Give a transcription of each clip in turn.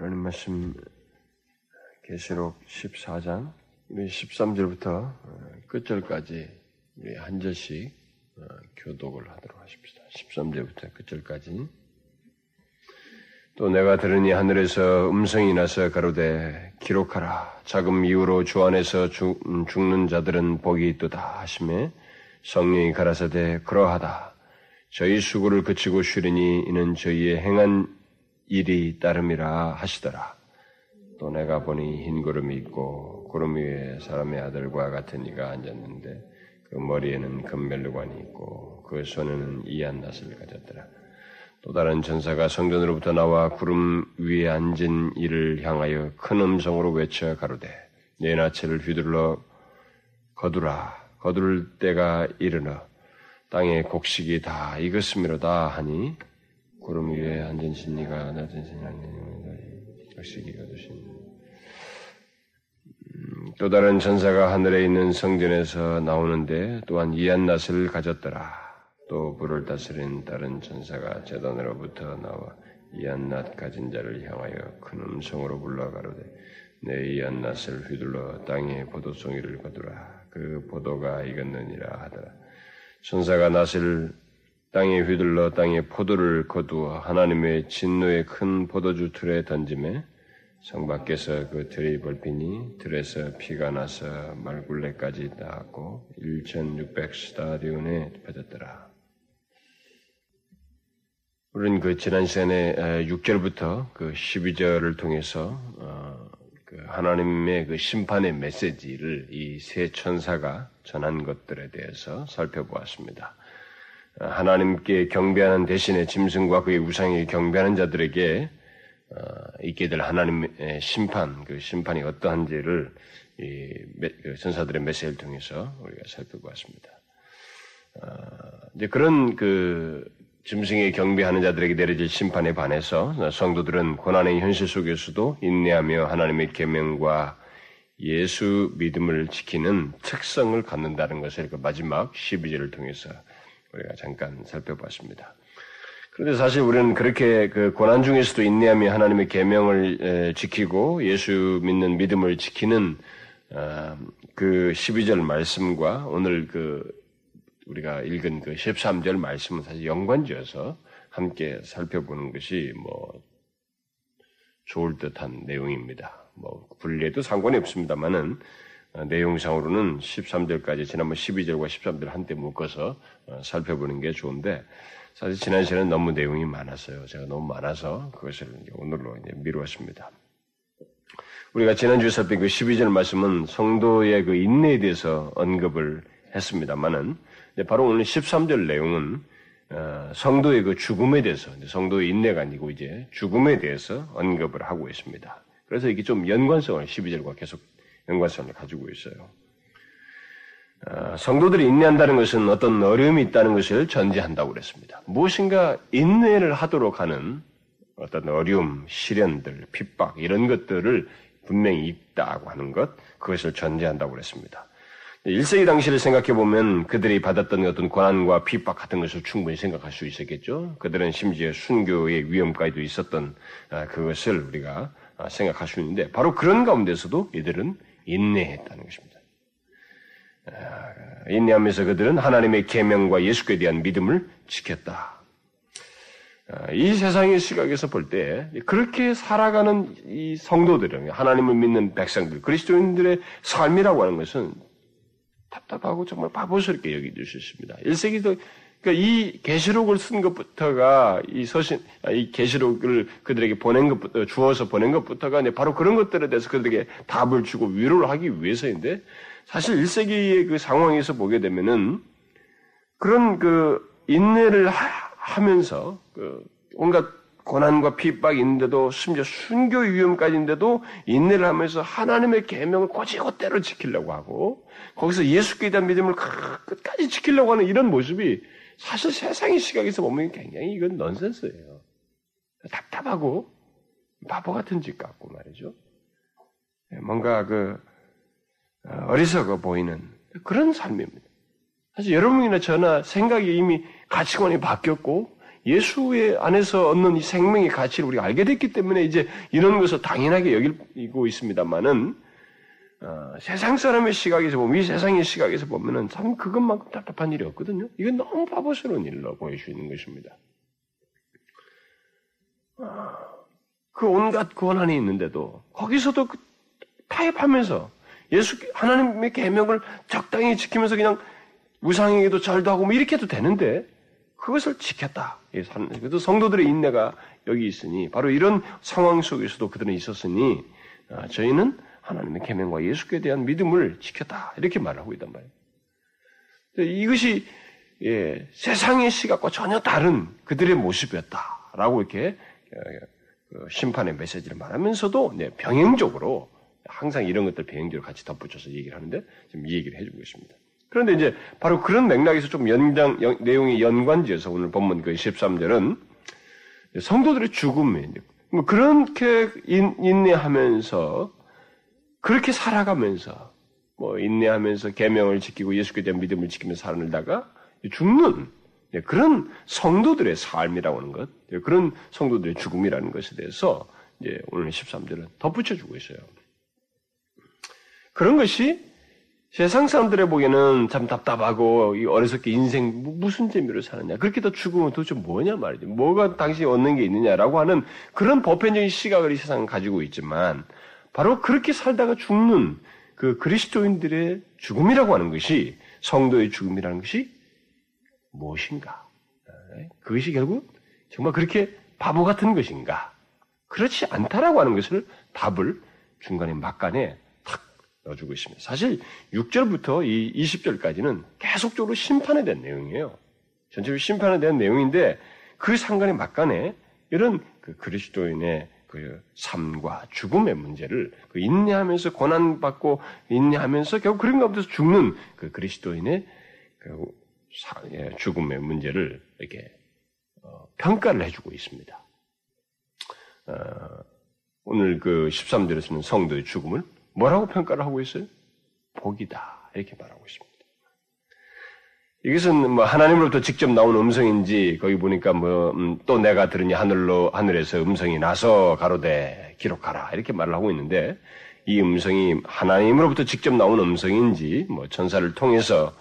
라는 말씀 계시록 14장 13절부터 끝절까지 우리 한 절씩 교독을 하도록 하십시다. 13절부터 끝절까지. 또 내가 들으니 하늘에서 음성이 나서 가로되 기록하라. 자금 이후로 주 안에서 죽는 자들은 복이 있도다 하시매 성령이 가라사대 그러하다. 저희 수고를 그치고 쉬리니 이는 저희의 행한 일이 따름이라 하시더라. 또 내가 보니 흰 구름이 있고 구름 위에 사람의 아들과 같은 이가 앉았는데 그 머리에는 금면류관이 있고 그 손에는 이한낫을 가졌더라. 또 다른 천사가 성전으로부터 나와 구름 위에 앉은 이를 향하여 큰 음성으로 외쳐 가로되 내 나체를 휘둘러 거두라. 거둘 때가 이르러 땅의 곡식이 다 익었음이로다 하니 구름 위에 앉은 신이가 낮은 신이 아니니 곡식이 거두신. 또 다른 천사가 하늘에 있는 성전에서 나오는데 또한 이한낫을 가졌더라. 또 불을 다스린 다른 천사가 제단으로부터 나와 이한낫 가진 자를 향하여 큰 음성으로 불러 가로되 내 이한낫을 휘둘러 땅에 포도송이를 거두라. 그 포도가 익었느니라 하더라. 천사가 낫을 땅에 휘둘러 땅에 포도를 거두어 하나님의 진노의 큰 포도주 틀에 던지매 성 밖에서 그 틀이 벌피니 틀에서 피가 나서 말굴레까지 닿았고 1600 스타디온에 빠졌더라. 우리는 그 지난 시간에 6절부터 그 12절을 통해서 그 하나님의 그 심판의 메시지를 이 세 천사가 전한 것들에 대해서 살펴보았습니다. 하나님께 경배하는 대신에 짐승과 그의 우상에게 경배하는 자들에게 있게 될 하나님의 심판, 그 심판이 어떠한지를 이 천사들의 메시지를 통해서 우리가 살펴보았습니다. 이제 그런 그 짐승에 경배하는 자들에게 내려질 심판에 반해서 성도들은 고난의 현실 속에서도 인내하며 하나님의 계명과 예수 믿음을 지키는 특성을 갖는다는 것을 그 마지막 12절을 통해서 우리가 잠깐 살펴봤습니다. 그런데 사실 우리는 그렇게 그 고난 중에서도 인내하며 하나님의 계명을 지키고 예수 믿는 믿음을 지키는 그 12절 말씀과 오늘 그 우리가 읽은 그 13절 말씀은 사실 연관지어서 함께 살펴보는 것이 뭐 좋을 듯한 내용입니다. 뭐 분리해도 상관이 없습니다만은 내용상으로는 13절까지 지난번 12절과 13절 한때 묶어서 살펴보는 게 좋은데 사실 지난 시간에는 너무 내용이 많았어요. 제가 너무 많아서 그것을 오늘로 이제 미루었습니다. 우리가 지난주에 살핀 그 12절 말씀은 성도의 그 인내에 대해서 언급을 했습니다만은 바로 오늘 13절 내용은 성도의 그 죽음에 대해서, 성도의 인내가 아니고 이제 죽음에 대해서 언급을 하고 있습니다. 그래서 이게 좀 연관성을 12절과 계속 연관성을 가지고 있어요. 성도들이 인내한다는 것은 어떤 어려움이 있다는 것을 전제한다고 그랬습니다. 무엇인가 인내를 하도록 하는 어떤 어려움, 시련들, 핍박 이런 것들을 분명히 있다고 하는 것, 그것을 전제한다고 그랬습니다. 일세기 당시를 생각해보면 그들이 받았던 어떤 고난과 핍박 같은 것을 충분히 생각할 수 있었겠죠. 그들은 심지어 순교의 위험까지도 있었던 그것을 우리가 생각할 수 있는데 바로 그런 가운데서도 이들은 인내했다는 것입니다. 인내하면서 그들은 하나님의 계명과 예수께 대한 믿음을 지켰다. 이 세상의 시각에서 볼 때 그렇게 살아가는 이 성도들은 하나님을 믿는 백성들, 그리스도인들의 삶이라고 하는 것은 답답하고 정말 바보스럽게 여기질 수 있습니다. 1세기도 그러니까 이 계시록을 쓴 것부터가 이 계시록을 그들에게 보낸 것부터 주어서 보낸 것부터가 바로 그런 것들에 대해서 그들에게 답을 주고 위로를 하기 위해서인데 사실 1세기의 그 상황에서 보게 되면은 그런 그 인내를 하면서 그 온갖 고난과 핍박인데도 심지어 순교 위험까지인데도 인내를 하면서 하나님의 계명을 곧이곧대로 지키려고 하고 거기서 예수께 대한 믿음을 끝까지 지키려고 하는 이런 모습이 사실 세상의 시각에서 보면 굉장히 이건 넌센스예요. 답답하고 바보 같은 짓 같고 말이죠. 뭔가 그 어리석어 보이는 그런 삶입니다. 사실 여러분이나 저나 생각이 이미 가치관이 바뀌었고 예수의 안에서 얻는 이 생명의 가치를 우리가 알게 됐기 때문에 이제 이런 것을 당연하게 여기고 있습니다만은 세상 사람의 시각에서 보면, 이 세상의 시각에서 보면은 참 그것만큼 답답한 일이 없거든요. 이건 너무 바보스러운 일로 보여주는 것입니다. 그 온갖 고난이 있는데도 거기서도 그 타협하면서 하나님의 계명을 적당히 지키면서 그냥 우상에게도 절도 하고 뭐 이렇게 해도 되는데 그것을 지켰다. 그래서 성도들의 인내가 여기 있으니 바로 이런 상황 속에서도 그들은 있었으니 저희는 하나님의 계명과 예수께 대한 믿음을 지켰다. 이렇게 말하고 있단 말이에요. 이것이 세상의 시각과 전혀 다른 그들의 모습이었다라고 이렇게 심판의 메시지를 말하면서도 병행적으로 항상 이런 것들 병행적으로 같이 덧붙여서 얘기를 하는데 지금 이 얘기를 해주고 있습니다. 그런데 이제 바로 그런 맥락에서 좀 내용이 연관지어서 오늘 본문 그 13절은 성도들의 죽음이 뭐 그렇게 인내하면서 그렇게 살아가면서 뭐 인내하면서 계명을 지키고 예수께 대한 믿음을 지키면서 살아내다가 죽는 그런 성도들의 삶이라고 하는 것, 그런 성도들의 죽음이라는 것에 대해서 이제 오늘 13절은 덧붙여주고 있어요. 그런 것이 세상 사람들의 보기에는 참 답답하고 어리석게 인생 무슨 재미로 사느냐, 그렇게 더 죽으면 도대체 뭐냐 말이지, 뭐가 당신이 얻는 게 있느냐라고 하는 그런 보편적인 시각을 이 세상은 가지고 있지만 바로 그렇게 살다가 죽는 그 그리스도인들의 죽음이라고 하는 것이, 성도의 죽음이라는 것이 무엇인가, 그것이 결국 정말 그렇게 바보 같은 것인가, 그렇지 않다라고 하는 것을 답을 중간에 막간에 넣어주고 있습니다. 사실 6절부터 이 20절까지는 계속적으로 심판에 대한 내용이에요. 전체적으로 심판에 대한 내용인데 그 상간의 막간에 이런 그 그리스도인의 그 삶과 죽음의 문제를 그 인내하면서 고난받고 인내하면서 결국 그런 가운데서 죽는 그 그리스도인의 그 죽음의 문제를 이렇게 평가를 해주고 있습니다. 오늘 그 13절에서는 성도의 죽음을 뭐라고 평가를 하고 있어요? 복이다. 이렇게 말하고 있습니다. 이것은 뭐 하나님으로부터 직접 나온 음성인지, 거기 보니까 뭐, 또 내가 들으니 하늘에서 음성이 나서 가로되 기록하라. 이렇게 말을 하고 있는데, 이 음성이 하나님으로부터 직접 나온 음성인지, 뭐, 천사를 통해서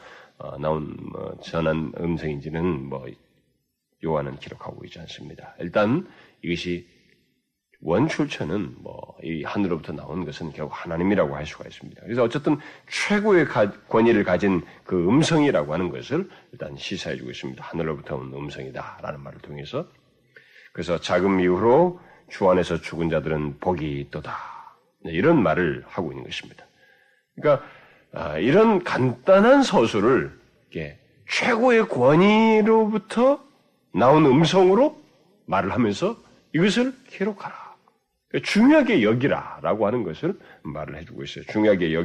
나온, 뭐, 전한 음성인지는 뭐, 요한은 기록하고 있지 않습니다. 일단 이것이 원출처는 뭐 이 하늘로부터 나온 것은 결국 하나님이라고 할 수가 있습니다. 그래서 어쨌든 최고의 권위를 가진 그 음성이라고 하는 것을 일단 시사해주고 있습니다. 하늘로부터 온 음성이다라는 말을 통해서. 그래서 자금 이후로 주 안에서 죽은 자들은 복이 있도다. 이런 말을 하고 있는 것입니다. 그러니까 이런 간단한 서술을 이렇게 최고의 권위로부터 나온 음성으로 말을 하면서 이것을 기록하라. 중요하게 여기라라고 하는 것을 말을 해주고 있어요. 중요하게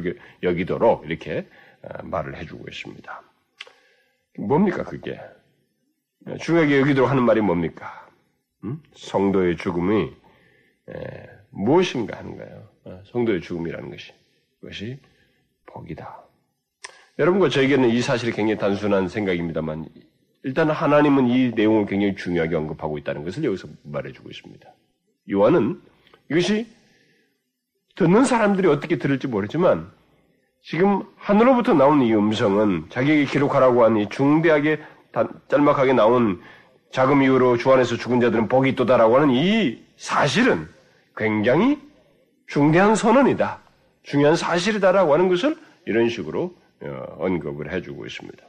여기도록 이렇게 말을 해주고 있습니다. 뭡니까 그게? 중요하게 여기도록 하는 말이 뭡니까? 성도의 죽음이 무엇인가 하는 거예요. 성도의 죽음이라는 것이, 그것이 복이다. 여러분과 저에게는 이 사실이 굉장히 단순한 생각입니다만 일단 하나님은 이 내용을 굉장히 중요하게 언급하고 있다는 것을 여기서 말해주고 있습니다. 요한은 이것이 듣는 사람들이 어떻게 들을지 모르지만 지금 하늘로부터 나온 이 음성은 자기에게 기록하라고 하니 중대하게 짤막하게 나온 자금 이후로 주 안에서 죽은 자들은 복이 있도다라고 하는 이 사실은 굉장히 중대한 선언이다. 중요한 사실이다라고 하는 것을 이런 식으로 언급을 해주고 있습니다.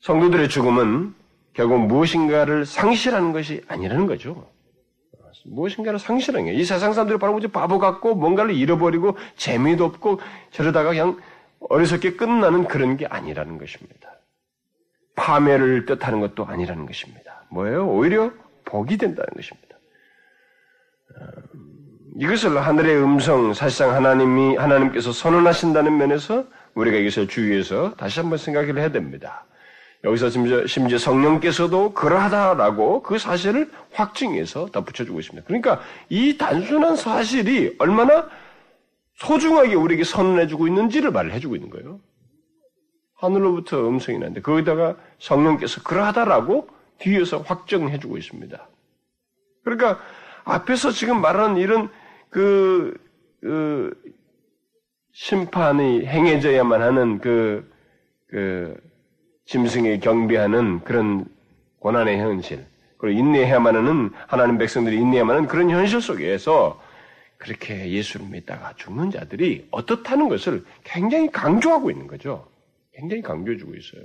성도들의 죽음은 결국 무엇인가를 상실하는 것이 아니라는 거죠. 무엇인가를 상실하는 거예요. 이 세상 사람들이 바로 바보 같고 뭔가를 잃어버리고 재미도 없고 저러다가 그냥 어리석게 끝나는 그런 게 아니라는 것입니다. 파멸을 뜻하는 것도 아니라는 것입니다. 뭐예요? 오히려 복이 된다는 것입니다. 이것을 하늘의 음성, 사실상 하나님께서 선언하신다는 면에서 우리가 이것을 주의해서 다시 한번 생각을 해야 됩니다. 여기서 심지어 성령께서도 그러하다라고 그 사실을 확증해서 덧붙여주고 있습니다. 그러니까 이 단순한 사실이 얼마나 소중하게 우리에게 선언해주고 있는지를 말을 해주고 있는 거예요. 하늘로부터 음성이 나는데 거기다가 성령께서 그러하다라고 뒤에서 확정해주고 있습니다. 그러니까 앞에서 지금 말하는 이런 심판이 행해져야만 하는 짐승에 경배하는 그런 고난의 현실, 그리고 인내해야만 하는, 하나님 백성들이 인내해야만 하는 그런 현실 속에서 그렇게 예수를 믿다가 죽는 자들이 어떻다는 것을 굉장히 강조하고 있는 거죠. 굉장히 강조해주고 있어요.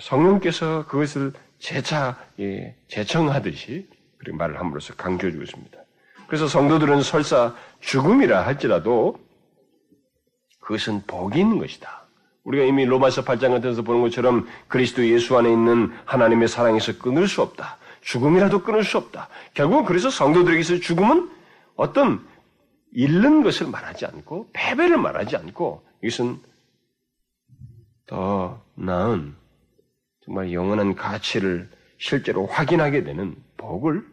성령께서 그것을 재차 재청하듯이 그렇게 말을 함으로써 강조해주고 있습니다. 그래서 성도들은 설사 죽음이라 할지라도 그것은 복이 있는 것이다. 우리가 이미 로마서 8장 같은 데서 보는 것처럼 그리스도 예수 안에 있는 하나님의 사랑에서 끊을 수 없다. 죽음이라도 끊을 수 없다. 결국은 그래서 성도들에게서 죽음은 어떤 잃는 것을 말하지 않고 패배를 말하지 않고 이것은 더 나은 정말 영원한 가치를 실제로 확인하게 되는 복을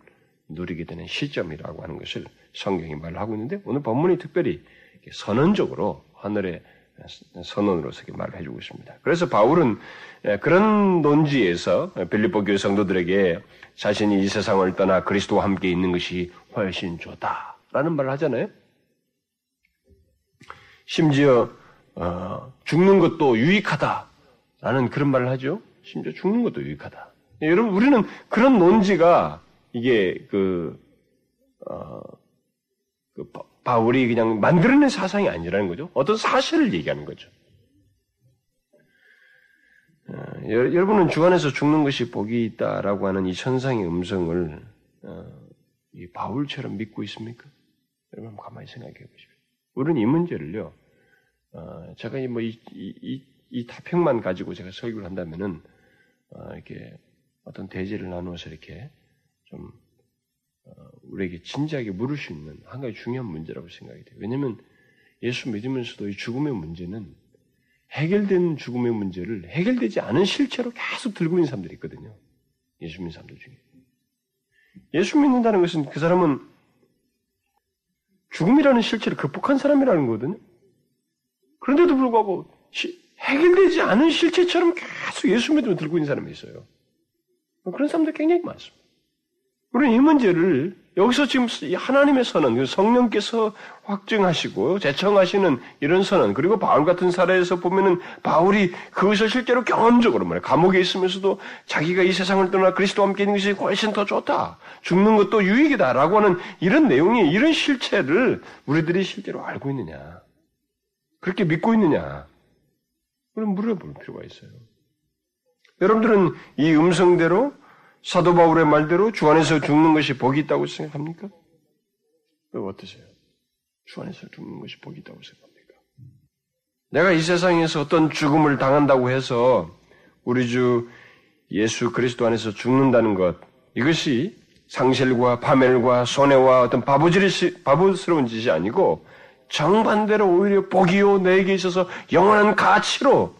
누리게 되는 시점이라고 하는 것을 성경이 말하고 있는데 오늘 본문이 특별히 선언적으로 하늘의 선언으로서 말을 해주고 있습니다. 그래서 바울은 그런 논지에서 빌립보 교회 성도들에게 자신이 이 세상을 떠나 그리스도와 함께 있는 것이 훨씬 좋다라는 말을 하잖아요. 심지어 죽는 것도 유익하다라는 그런 말을 하죠. 심지어 죽는 것도 유익하다. 여러분 우리는 그런 논지가 이게 바울이 그냥 만들어낸 사상이 아니라는 거죠. 어떤 사실을 얘기하는 거죠. 여러분은 주 안에서 죽는 것이 복이 있다라고 하는 이 천상의 음성을 이 바울처럼 믿고 있습니까? 여러분 한번 가만히 생각해 보십시오. 우리는 이 문제를요. 제가 이 타평만 가지고 제가 설교를 한다면은 이렇게 어떤 대지를 나누어서 이렇게 좀 우리에게 진지하게 물을 수 있는 한 가지 중요한 문제라고 생각이 돼요. 왜냐하면 예수 믿으면서도 이 죽음의 문제는 해결된 죽음의 문제를 해결되지 않은 실체로 계속 들고 있는 사람들이 있거든요. 예수 믿는 사람들 중에. 예수 믿는다는 것은 그 사람은 죽음이라는 실체를 극복한 사람이라는 거거든요. 그런데도 불구하고 해결되지 않은 실체처럼 계속 예수 믿으면 들고 있는 사람이 있어요. 그런 사람들 굉장히 많습니다. 우리는 이 문제를 여기서 지금 하나님의 선언, 성령께서 확증하시고 재청하시는 이런 선언, 그리고 바울 같은 사례에서 보면은 바울이 그것을 실제로 경험적으로 말해 감옥에 있으면서도 자기가 이 세상을 떠나 그리스도와 함께 있는 것이 훨씬 더 좋다, 죽는 것도 유익이다라고 하는 이런 내용이 이런 실체를 우리들이 실제로 알고 있느냐, 그렇게 믿고 있느냐, 그럼 물어볼 필요가 있어요. 여러분들은 이 음성대로 사도 바울의 말대로 주 안에서 죽는 것이 복이 있다고 생각합니까? 어떠세요? 주 안에서 죽는 것이 복이 있다고 생각합니까? 내가 이 세상에서 어떤 죽음을 당한다고 해서 우리 주 예수 그리스도 안에서 죽는다는 것, 이것이 상실과 파멸과 손해와 어떤 바보스러운 짓이 아니고 정반대로 오히려 복이요 내게 있어서 영원한 가치로,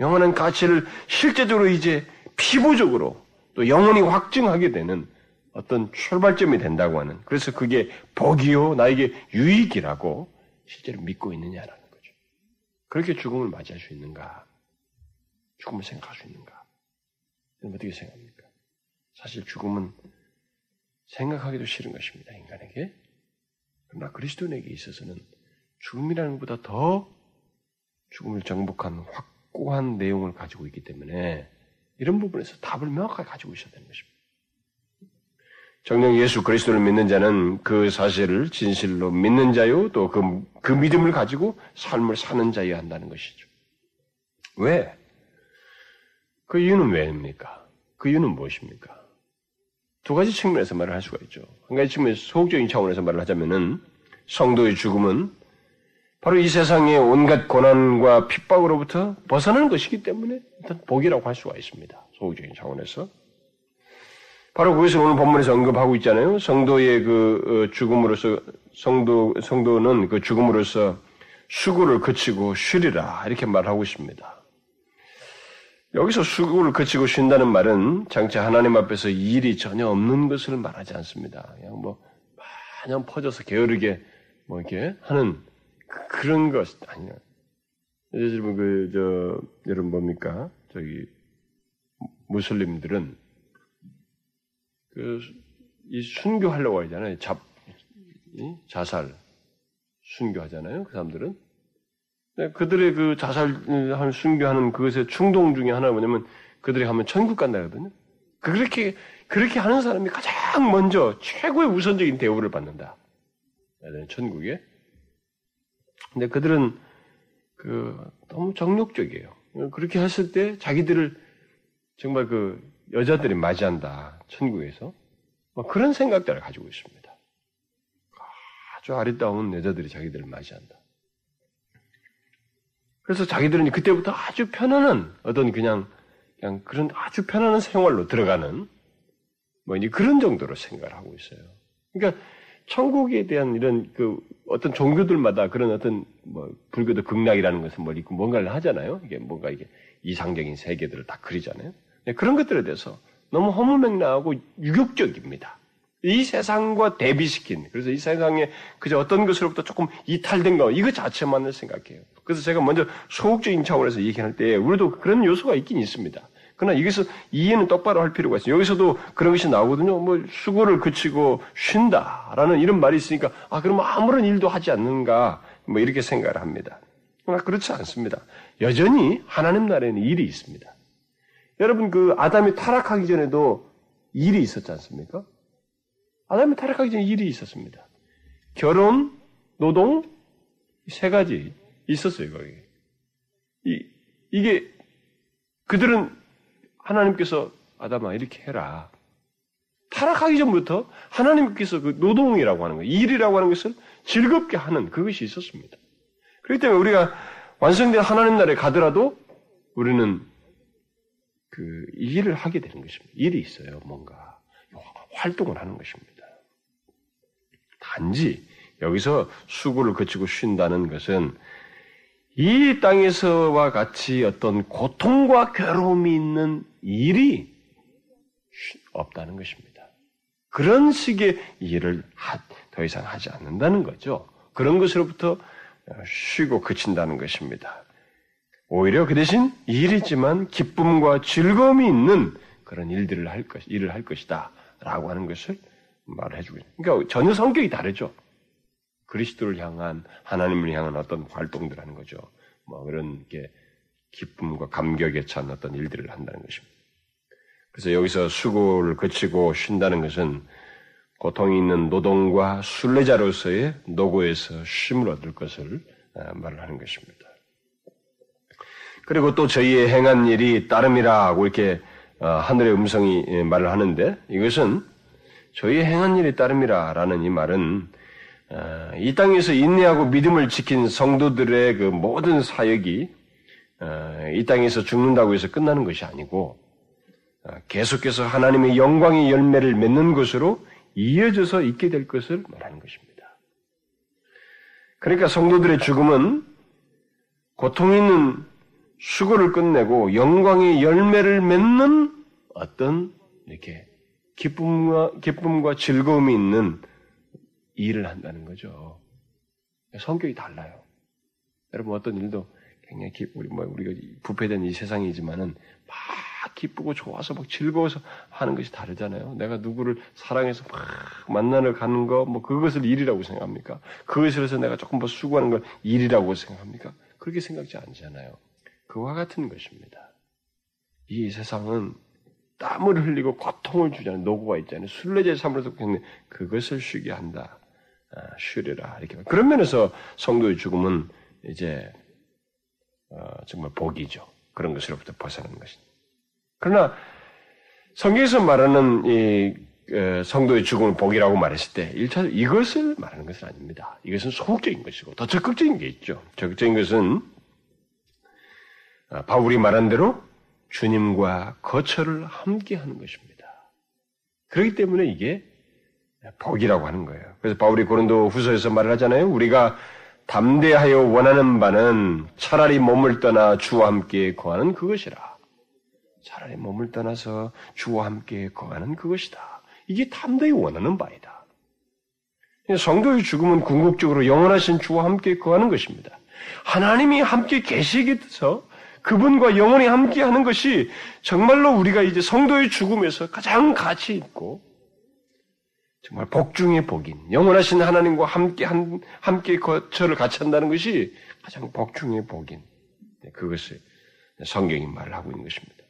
영원한 가치를 실제적으로 이제 피부적으로 또 영원히 확증하게 되는 어떤 출발점이 된다고 하는, 그래서 그게 복이요 나에게 유익이라고 실제로 믿고 있느냐라는 거죠. 그렇게 죽음을 맞이할 수 있는가? 죽음을 생각할 수 있는가? 여러분 어떻게 생각합니까? 사실 죽음은 생각하기도 싫은 것입니다, 인간에게. 그러나 그리스도인에게 있어서는 죽음이라는 것보다 더 죽음을 정복한 확고한 내용을 가지고 있기 때문에 이런 부분에서 답을 명확하게 가지고 있어야 되는 것입니다. 정녕 예수 그리스도를 믿는 자는 그 사실을 진실로 믿는 자요, 또 그 믿음을 가지고 삶을 사는 자여야 한다는 것이죠. 왜? 그 이유는 왜입니까? 그 이유는 무엇입니까? 두 가지 측면에서 말을 할 수가 있죠. 한 가지 측면에서 소극적인 차원에서 말을 하자면은 성도의 죽음은 바로 이 세상의 온갖 고난과 핍박으로부터 벗어나는 것이기 때문에 일단 복이라고 할 수가 있습니다. 소극적인 차원에서. 바로 그것을 오늘 본문에서 언급하고 있잖아요. 성도의 그 죽음으로서, 성도는 그 죽음으로서 수고를 그치고 쉬리라. 이렇게 말하고 있습니다. 여기서 수고를 그치고 쉰다는 말은 장차 하나님 앞에서 일이 전혀 없는 것을 말하지 않습니다. 그냥 마냥 퍼져서 게으르게 이렇게 하는 그런 것 아니야. 여러분 뭡니까? 무슬림들은 이 순교하려고 하잖아요. 자살, 순교하잖아요. 그 사람들은. 그들의 그 자살을 순교하는 그것의 충동 중에 하나가 뭐냐면 그들이 가면 천국 간다거든요. 그렇게 하는 사람이 가장 먼저 최고의 우선적인 대우를 받는다. 천국에. 근데 그들은 너무 정욕적이에요. 그렇게 했을 때 자기들을 정말 여자들이 맞이한다. 천국에서. 그런 생각들을 가지고 있습니다. 아주 아리따운 여자들이 자기들을 맞이한다. 그래서 자기들은 그때부터 아주 편안한 어떤 그냥 그런 아주 편안한 생활로 들어가는 이제 그런 정도로 생각을 하고 있어요. 그러니까 천국에 대한 이런 어떤 종교들마다 그런 어떤 불교도 극락이라는 것은 있고 뭔가를 하잖아요. 이게 이게 이상적인 세계들을 다 그리잖아요. 그런 것들에 대해서 너무 허무맹랑하고 유격적입니다. 이 세상과 대비시킨, 그래서 이 세상에 그저 어떤 것으로부터 조금 이탈된 거, 이거 자체만을 생각해요. 그래서 제가 먼저 소극적인 차원에서 얘기할 때, 우리도 그런 요소가 있긴 있습니다. 그러나 여기서 이해는 똑바로 할 필요가 있어요. 여기서도 그런 것이 나오거든요. 수고를 그치고 쉰다라는 이런 말이 있으니까, 그러면 아무런 일도 하지 않는가, 이렇게 생각을 합니다. 그러나 그렇지 않습니다. 여전히 하나님 나라에는 일이 있습니다. 여러분, 아담이 타락하기 전에도 일이 있었지 않습니까? 아담이 타락하기 전에 일이 있었습니다. 결혼, 노동, 세 가지 있었어요, 거기. 이게, 그들은 하나님께서 아담아, 이렇게 해라. 타락하기 전부터 하나님께서 노동이라고 하는 것, 일이라고 하는 것을 즐겁게 하는 그것이 있었습니다. 그렇기 때문에 우리가 완성된 하나님 나라에 가더라도 우리는 일을 하게 되는 것입니다. 일이 있어요, 뭔가. 활동을 하는 것입니다. 단지 여기서 수고를 그치고 쉰다는 것은 이 땅에서와 같이 어떤 고통과 괴로움이 있는 일이 없다는 것입니다. 그런 식의 일을 더 이상 하지 않는다는 거죠. 그런 것으로부터 쉬고 그친다는 것입니다. 오히려 그 대신 일이지만 기쁨과 즐거움이 있는 그런 일을 할 것이다. 라고 하는 것을 말을 해주고 있습니다. 그러니까 전혀 성격이 다르죠. 그리스도를 향한, 하나님을 향한 어떤 활동들 하는 거죠. 그런 게 기쁨과 감격에 찬 어떤 일들을 한다는 것입니다. 그래서 여기서 수고를 그치고 쉰다는 것은 고통이 있는 노동과 순례자로서의 노고에서 쉼을 얻을 것을 말하는 것입니다. 그리고 또 저희의 행한 일이 따름이라고 이렇게 하늘의 음성이 말을 하는데 이것은 저희의 행한 일에 따름이라라는 이 말은 이 땅에서 인내하고 믿음을 지킨 성도들의 모든 사역이 이 땅에서 죽는다고 해서 끝나는 것이 아니고 계속해서 하나님의 영광의 열매를 맺는 것으로 이어져서 있게 될 것을 말하는 것입니다. 그러니까 성도들의 죽음은 고통 있는 수고를 끝내고 영광의 열매를 맺는 어떤 이렇게 기쁨과 즐거움이 있는 일을 한다는 거죠. 성격이 달라요. 여러분 어떤 일도 굉장히 우리가 부패된 이 세상이지만은 막 기쁘고 좋아서 막 즐거워서 하는 것이 다르잖아요. 내가 누구를 사랑해서 막 만나러 가는 거 그것을 일이라고 생각합니까? 그것을 해서 내가 조금 더 수고하는 걸 일이라고 생각합니까? 그렇게 생각지 않잖아요. 그와 같은 것입니다. 이 세상은 땀을 흘리고 고통을 주자는 노고가 있잖아요. 순례자의 삶을 속했는데 그것을 쉬게 한다. 쉬리라. 이렇게. 그런 면에서 성도의 죽음은 이제 정말 복이죠. 그런 것으로부터 벗어나는 것입니다. 그러나 성경에서 말하는 성도의 죽음을 복이라고 말했을 때 1차적으로 이것을 말하는 것은 아닙니다. 이것은 소극적인 것이고 더 적극적인 게 있죠. 적극적인 것은 바울이 말한 대로 주님과 거처를 함께하는 것입니다. 그렇기 때문에 이게 복이라고 하는 거예요. 그래서 바울이 고린도 후서에서 말을 하잖아요. 우리가 담대하여 원하는 바는 차라리 몸을 떠나 주와 함께 거하는 그것이라. 차라리 몸을 떠나서 주와 함께 거하는 그것이다. 이게 담대히 원하는 바이다. 성도의 죽음은 궁극적으로 영원하신 주와 함께 거하는 것입니다. 하나님이 함께 계시게 돼서 그분과 영원히 함께하는 것이 정말로 우리가 이제 성도의 죽음에서 가장 가치 있고 정말 복 중의 복인, 영원하신 하나님과 함께 거처를 같이 한다는 것이 가장 복 중의 복인, 그것을 성경이 말을 하고 있는 것입니다.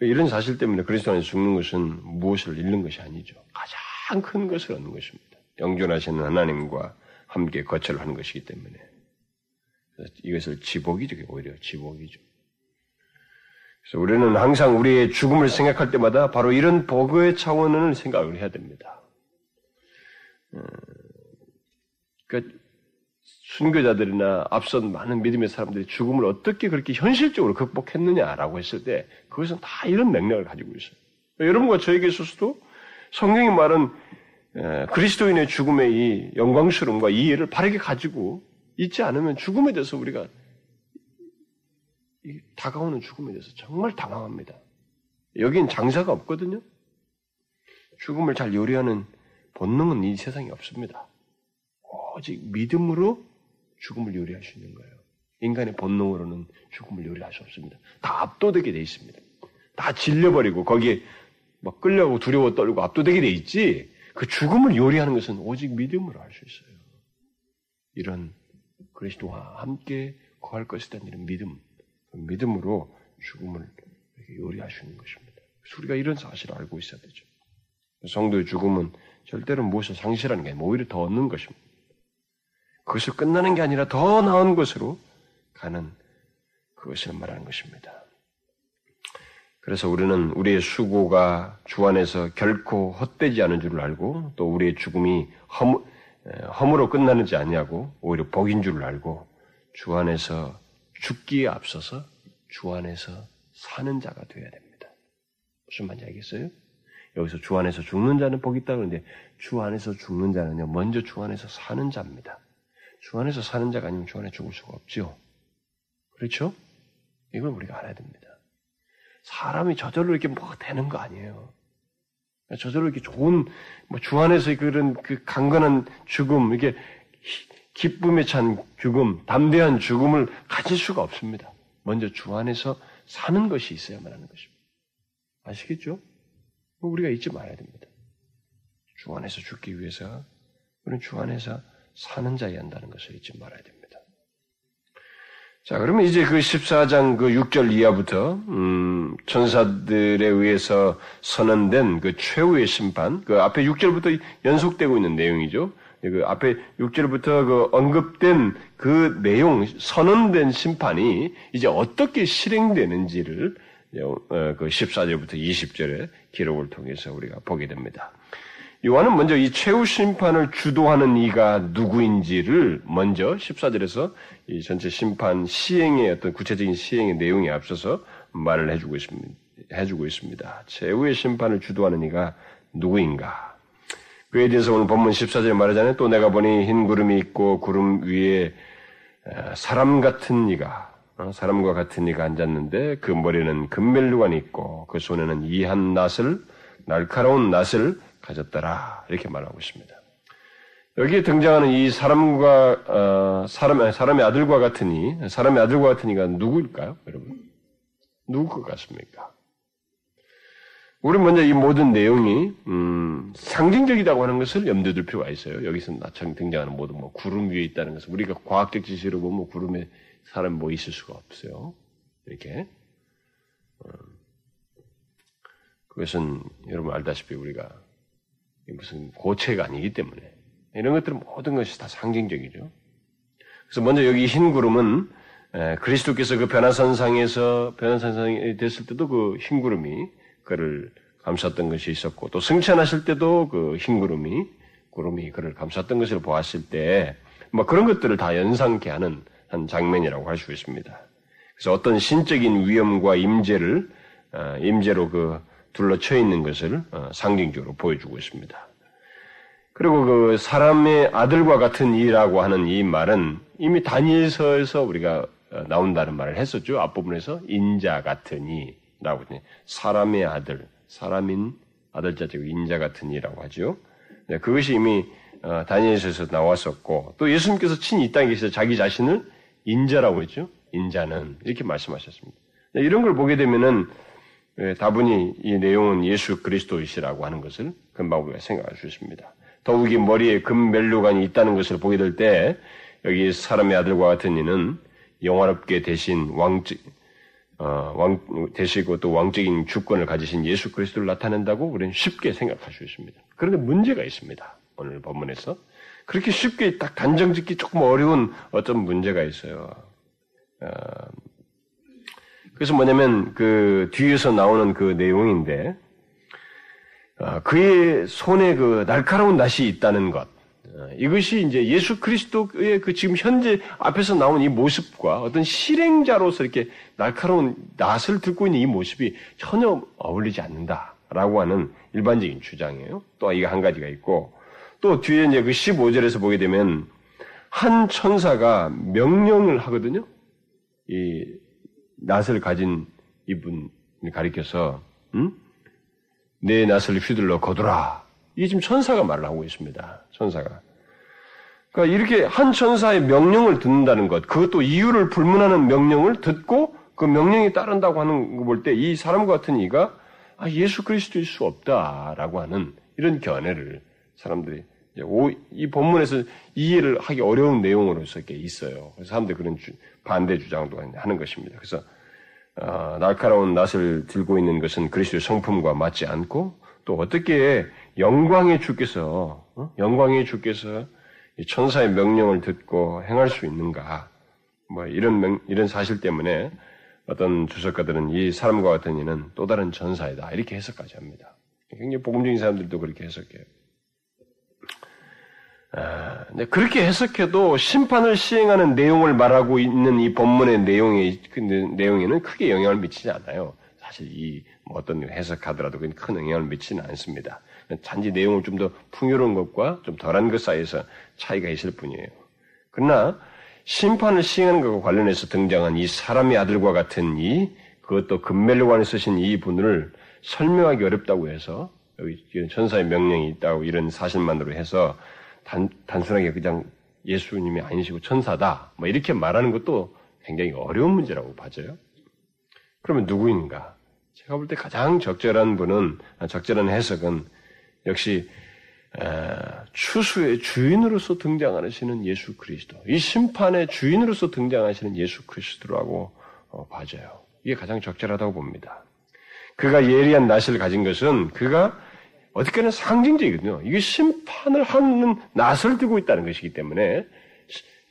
이런 사실 때문에 그리스도 안에 죽는 것은 무엇을 잃는 것이 아니죠. 가장 큰 것을 얻는 것입니다. 영존하시는 하나님과 함께 거처를 하는 것이기 때문에. 이것을 지복이죠. 오히려 지복이죠. 그래서 우리는 항상 우리의 죽음을 생각할 때마다 바로 이런 복의 차원을 생각을 해야 됩니다. 그러니까 순교자들이나 앞선 많은 믿음의 사람들이 죽음을 어떻게 그렇게 현실적으로 극복했느냐라고 했을 때 그것은 다 이런 맥락을 가지고 있어요. 여러분과 저에게 있어서도 성경이 말한 그리스도인의 죽음의 이 영광스러움과 이해를 바르게 가지고 있지 않으면 죽음에 대해서 우리가 다가오는 죽음에 대해서 정말 당황합니다. 여긴 장사가 없거든요. 죽음을 잘 요리하는 본능은 이 세상에 없습니다. 오직 믿음으로 죽음을 요리할 수 있는 거예요. 인간의 본능으로는 죽음을 요리할 수 없습니다. 다 압도되게 돼 있습니다. 다 질려버리고 거기에 막 끌려고 두려워 떨고 압도되게 돼 있지, 그 죽음을 요리하는 것은 오직 믿음으로 할 수 있어요. 이런 그리스도와 함께 거할 것에 대한 이런 믿음, 믿음으로 죽음을 요리할 수 있는 것입니다. 우리가 이런 사실을 알고 있어야 되죠. 성도의 죽음은 절대로 무엇을 상실하는 게 아니라 오히려 더 얻는 것입니다. 그것을 끝나는 게 아니라 더 나은 것으로 가는 그것을 말하는 것입니다. 그래서 우리는 우리의 수고가 주 안에서 결코 헛되지 않은 줄을 알고, 또 우리의 죽음이 허무로 끝나는지 아니하고 오히려 복인 줄을 알고, 주 안에서 죽기에 앞서서 주 안에서 사는 자가 되어야 됩니다. 무슨 말인지 알겠어요? 여기서 주 안에서 죽는 자는 복이 있다 그러는데, 주 안에서 죽는 자는요, 먼저 주 안에서 사는 자입니다. 주 안에서 사는 자가 아니면 주 안에 죽을 수가 없지요. 그렇죠? 이걸 우리가 알아야 됩니다. 사람이 저절로 이렇게 뭐가 되는 거 아니에요. 저절로 이렇게 좋은, 주 안에서 그런 그 강건한 죽음, 이게 기쁨에 찬 죽음, 담대한 죽음을 가질 수가 없습니다. 먼저 주 안에서 사는 것이 있어야만 하는 것입니다. 아시겠죠? 우리가 잊지 말아야 됩니다. 주 안에서 죽기 위해서 우리는 주 안에서 사는 자여야 한다는 것을 잊지 말아야 됩니다. 자, 그러면 이제 그 14장 그 6절 이하부터 천사들에 의해서 선언된 그 최후의 심판, 그 앞에 6절부터 연속되고 있는 내용이죠. 그 앞에 6절부터 그 언급된 그 내용, 선언된 심판이 이제 어떻게 실행되는지를 그 14절부터 20절의 기록을 통해서 우리가 보게 됩니다. 요한은 먼저 이 최후 심판을 주도하는 이가 누구인지를 먼저 14절에서 이 전체 심판 시행의 어떤 구체적인 시행의 내용에 앞서서 말을 해주고 있습니다. 최후의 심판을 주도하는 이가 누구인가? 그에 대해서 오늘 본문 14절에 말하자면, 또 내가 보니 흰 구름이 있고 구름 위에 사람과 같은 이가 앉았는데 그 머리는 금멜루관이 있고 그 손에는 이한 낫을, 날카로운 낫을 가졌더라. 이렇게 말하고 있습니다. 여기에 등장하는 이 사람의 아들과 같은 이가 누구일까요, 여러분? 누구 것 같습니까? 우리 먼저 이 모든 내용이 상징적이라고 하는 것을 염두에 둘 필요가 있어요. 여기서 나처럼 등장하는 모든 구름 위에 있다는 것은 우리가 과학적 지시로 보면 구름에 사람 있을 수가 없어요. 이렇게. 그것은 여러분 알다시피 우리가 무슨 고체가 아니기 때문에 이런 것들은 모든 것이 다 상징적이죠. 그래서 먼저 여기 흰 구름은 그리스도께서 그 변화산상에 됐을 때도 그 흰 구름이 그를 감쌌던 것이 있었고, 또 승천하실 때도 그 흰 구름이 그를 감쌌던 것을 보았을 때 그런 것들을 다 연상케 하는 한 장면이라고 할 수 있습니다. 그래서 어떤 신적인 위험과 임재로 그 둘러쳐 있는 것을 상징적으로 보여주고 있습니다. 그리고 그 사람의 아들과 같은 이라고 하는 이 말은 이미 다니엘서에서 우리가 나온다는 말을 했었죠. 앞부분에서 인자 같은 이라고, 사람의 아들, 사람인 아들 자체가 인자 같은 이라고 하죠. 그것이 이미 다니엘서에서 나왔었고, 또 예수님께서 친히 이 땅에 계셔서 자기 자신을 인자라고 했죠. 인자는 이렇게 말씀하셨습니다. 이런 걸 보게 되면은 다분히 이 내용은 예수 그리스도이시라고 하는 것을 금방 우리가 생각할 수 있습니다. 더욱이 머리에 금면류관이 있다는 것을 보게 될 때 여기 사람의 아들과 같은 이는 영화롭게 대신 되시고 또 왕적인 주권을 가지신 예수 그리스도를 나타낸다고 우리는 쉽게 생각할 수 있습니다. 그런데 문제가 있습니다. 오늘 본문에서 그렇게 쉽게 딱 단정짓기 조금 어려운 어떤 문제가 있어요. 그래서 뭐냐면 그 뒤에서 나오는 그 내용인데 그의 손에 그 날카로운 낫이 있다는 것, 이것이 이제 예수 그리스도의 그 지금 현재 앞에서 나온 이 모습과 어떤 실행자로서 이렇게 날카로운 낫을 들고 있는 이 모습이 전혀 어울리지 않는다라고 하는 일반적인 주장이에요. 또 이거 한 가지가 있고, 또 뒤에 이제 그 15절에서 보게 되면 한 천사가 명령을 하거든요. 이 낫을 가진 이분을 가리켜서 내 낫을 휘둘러 거두라. 이게 지금 천사가 말을 하고 있습니다. 천사가. 그러니까 이렇게 한 천사의 명령을 듣는다는 것, 그것도 이유를 불문하는 명령을 듣고 그 명령에 따른다고 하는 거 볼 때 이 사람 같은 이가 예수 그리스도일 수 없다라고 하는 이런 견해를 사람들이 이 본문에서 이해를 하기 어려운 내용으로서 이렇게 있어요. 그래서 사람들이 그런 반대 주장도 하는 것입니다. 그래서 날카로운 낫을 들고 있는 것은 그리스도의 성품과 맞지 않고, 또 어떻게 영광의 주께서 이 천사의 명령을 듣고 행할 수 있는가? 이런 사실 때문에 어떤 주석가들은 이 사람과 같은 이는 또 다른 천사이다 이렇게 해석까지 합니다. 굉장히 복음적인 사람들도 그렇게 해석해요. 근데 그렇게 해석해도 심판을 시행하는 내용을 말하고 있는 이 본문의 내용에는 크게 영향을 미치지 않아요. 사실 이 어떤 해석하더라도 큰 영향을 미치지는 않습니다. 단지 내용을 좀 더 풍요로운 것과 좀 덜한 것 사이에서 차이가 있을 뿐이에요. 그러나 심판을 시행하는 것과 관련해서 등장한 이 사람의 아들과 같은 그것도 금면류관에 쓰신 이 분을 설명하기 어렵다고 해서 여기 천사의 명령이 있다고 이런 사실만으로 해서 단순하게 그냥 예수님이 아니시고 천사다 이렇게 말하는 것도 굉장히 어려운 문제라고 봐져요. 그러면 누구인가? 제가 볼 때 가장 적절한 해석은 역시 추수의 주인으로서 등장하시는 예수 그리스도, 이 심판의 주인으로서 등장하시는 예수 그리스도라고 봐져요. 이게 가장 적절하다고 봅니다. 그가 예리한 낫을 가진 것은 그가 어떻게든 상징적이거든요. 이게 심판을 하는 낫을 들고 있다는 것이기 때문에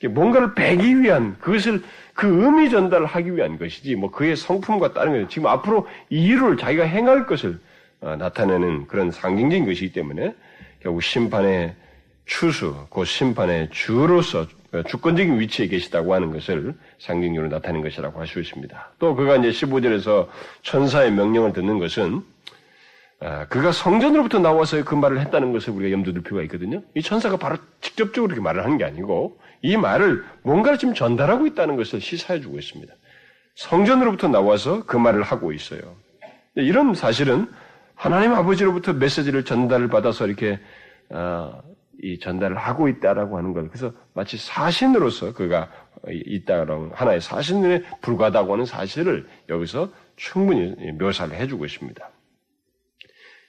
뭔가를 베기 위한, 그것을 그 의미 전달을 하기 위한 것이지 그의 성품과 다른 것이 지금 앞으로 이 일을 자기가 행할 것을 나타내는 그런 상징적인 것이기 때문에 결국 심판의 추수, 그 심판의 주로서 주권적인 위치에 계시다고 하는 것을 상징적으로 나타낸 것이라고 할 수 있습니다. 또 그가 이제 15절에서 천사의 명령을 듣는 것은 그가 성전으로부터 나와서 그 말을 했다는 것을 우리가 염두에 둘 필요가 있거든요. 이 천사가 바로 직접적으로 이렇게 말을 하는 게 아니고 이 말을 뭔가를 지금 전달하고 있다는 것을 시사해주고 있습니다. 성전으로부터 나와서 그 말을 하고 있어요. 이런 사실은 하나님 아버지로부터 메시지를 전달을 받아서 이렇게 이 전달을 하고 있다라고 하는 걸, 그래서 마치 사신으로서 그가 있다라는 하나의 사신에 불과하다고 하는 사실을 여기서 충분히 묘사를 해주고 있습니다.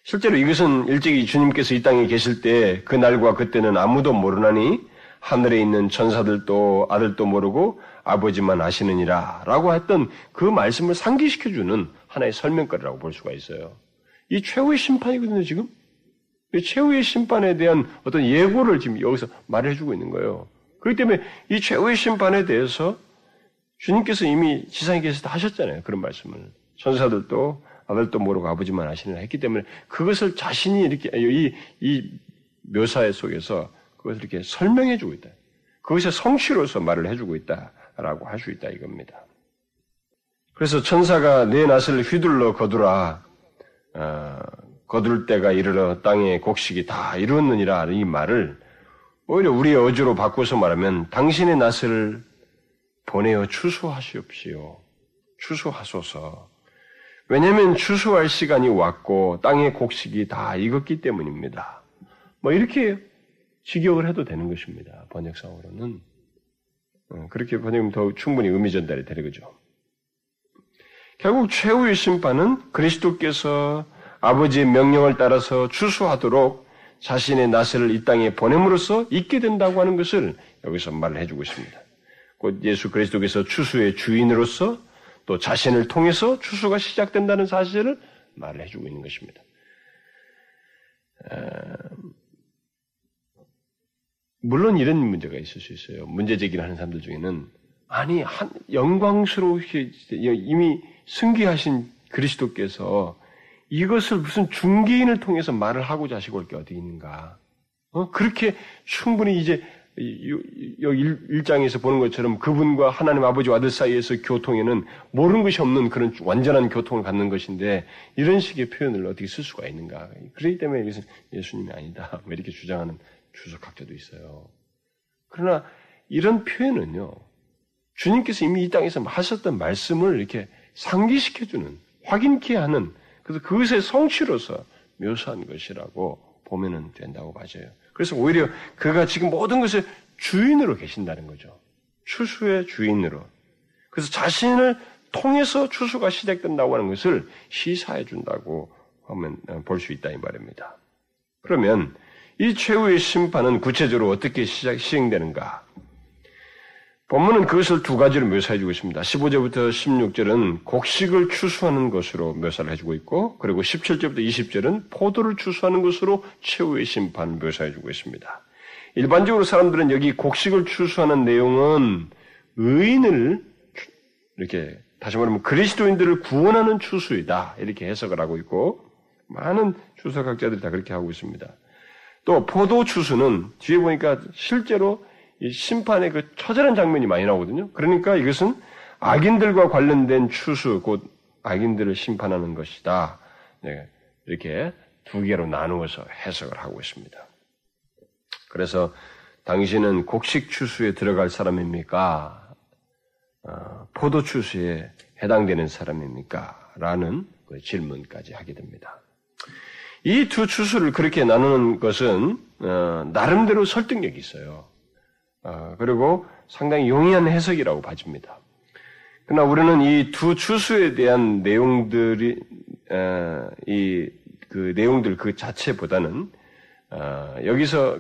실제로 이것은 일찍이 주님께서 이 땅에 계실 때 그 날과 그때는 아무도 모르나니 하늘에 있는 천사들도 아들도 모르고 아버지만 아시느니라 라고 했던 그 말씀을 상기시켜주는 하나의 설명거리라고 볼 수가 있어요. 이 최후의 심판이거든요, 지금. 이 최후의 심판에 대한 어떤 예고를 지금 여기서 말해주고 있는 거예요. 그렇기 때문에 이 최후의 심판에 대해서 주님께서 이미 지상에 계실 때 하셨잖아요, 그런 말씀을. 천사들도 아들도 모르고 아버지만 아시느라 했기 때문에 그것을 자신이 이렇게 이 묘사의 속에서 그것을 이렇게 설명해주고 있다. 그것의 성취로서 말을 해주고 있다라고 할 수 있다 이겁니다. 그래서 천사가 내 낫을 휘둘러 거두라. 거둘 때가 이르러 땅의 곡식이 다 이루었느니라. 이 말을 오히려 우리의 어조로 바꿔서 말하면 당신의 낫을 보내어 추수하시옵시오. 추수하소서. 왜냐하면 추수할 시간이 왔고 땅의 곡식이 다 익었기 때문입니다. 이렇게 직역을 해도 되는 것입니다. 번역상으로는. 그렇게 번역하면 더 충분히 의미 전달이 되는 거죠. 결국 최후의 심판은 그리스도께서 아버지의 명령을 따라서 추수하도록 자신의 나세를 이 땅에 보냄으로써 있게 된다고 하는 것을 여기서 말을 해주고 있습니다. 곧 예수 그리스도께서 추수의 주인으로서 또 자신을 통해서 추수가 시작된다는 사실을 말을 해주고 있는 것입니다. 물론 이런 문제가 있을 수 있어요. 문제제기를 하는 사람들 중에는 아니 영광스러우시 이미 승귀하신 그리스도께서 이것을 무슨 중개인을 통해서 말을 하고자 하시고 올 게 어디 있는가? 그렇게 충분히 이제 여기 1장에서 보는 것처럼 그분과 하나님 아버지와 아들 사이에서 교통에는 모르는 것이 없는 그런 완전한 교통을 갖는 것인데 이런 식의 표현을 어떻게 쓸 수가 있는가? 그렇기 때문에 여기서 예수님이 아니다 이렇게 주장하는 주석학자도 있어요. 그러나 이런 표현은요, 주님께서 이미 이 땅에서 하셨던 말씀을 이렇게 상기시켜주는, 확인케 하는, 그래서 그것의 성취로서 묘사한 것이라고 보면 된다고 봐져요. 그래서 오히려 그가 지금 모든 것의 주인으로 계신다는 거죠. 추수의 주인으로. 그래서 자신을 통해서 추수가 시작된다고 하는 것을 시사해 준다고 하면 볼 수 있다 이 말입니다. 그러면 이 최후의 심판은 구체적으로 어떻게 시행되는가? 본문은 그것을 두 가지로 묘사해주고 있습니다. 15절부터 16절은 곡식을 추수하는 것으로 묘사를 해주고 있고, 그리고 17절부터 20절은 포도를 추수하는 것으로 최후의 심판을 묘사해주고 있습니다. 일반적으로 사람들은 여기 곡식을 추수하는 내용은 의인을, 이렇게 다시 말하면 그리스도인들을 구원하는 추수이다 이렇게 해석을 하고 있고, 많은 추수학자들이 다 그렇게 하고 있습니다. 또 포도 추수는 뒤에 보니까 실제로 이 심판의 그 처절한 장면이 많이 나오거든요. 그러니까 이것은 악인들과 관련된 추수, 곧 악인들을 심판하는 것이다. 네, 이렇게 두 개로 나누어서 해석을 하고 있습니다. 그래서 당신은 곡식 추수에 들어갈 사람입니까? 포도 추수에 해당되는 사람입니까? 라는 그 질문까지 하게 됩니다. 이 두 추수를 그렇게 나누는 것은 나름대로 설득력이 있어요. 그리고 상당히 용이한 해석이라고 봐집니다. 그러나 우리는 이 두 추수에 대한 내용들이, 그 내용들 그 자체보다는, 여기서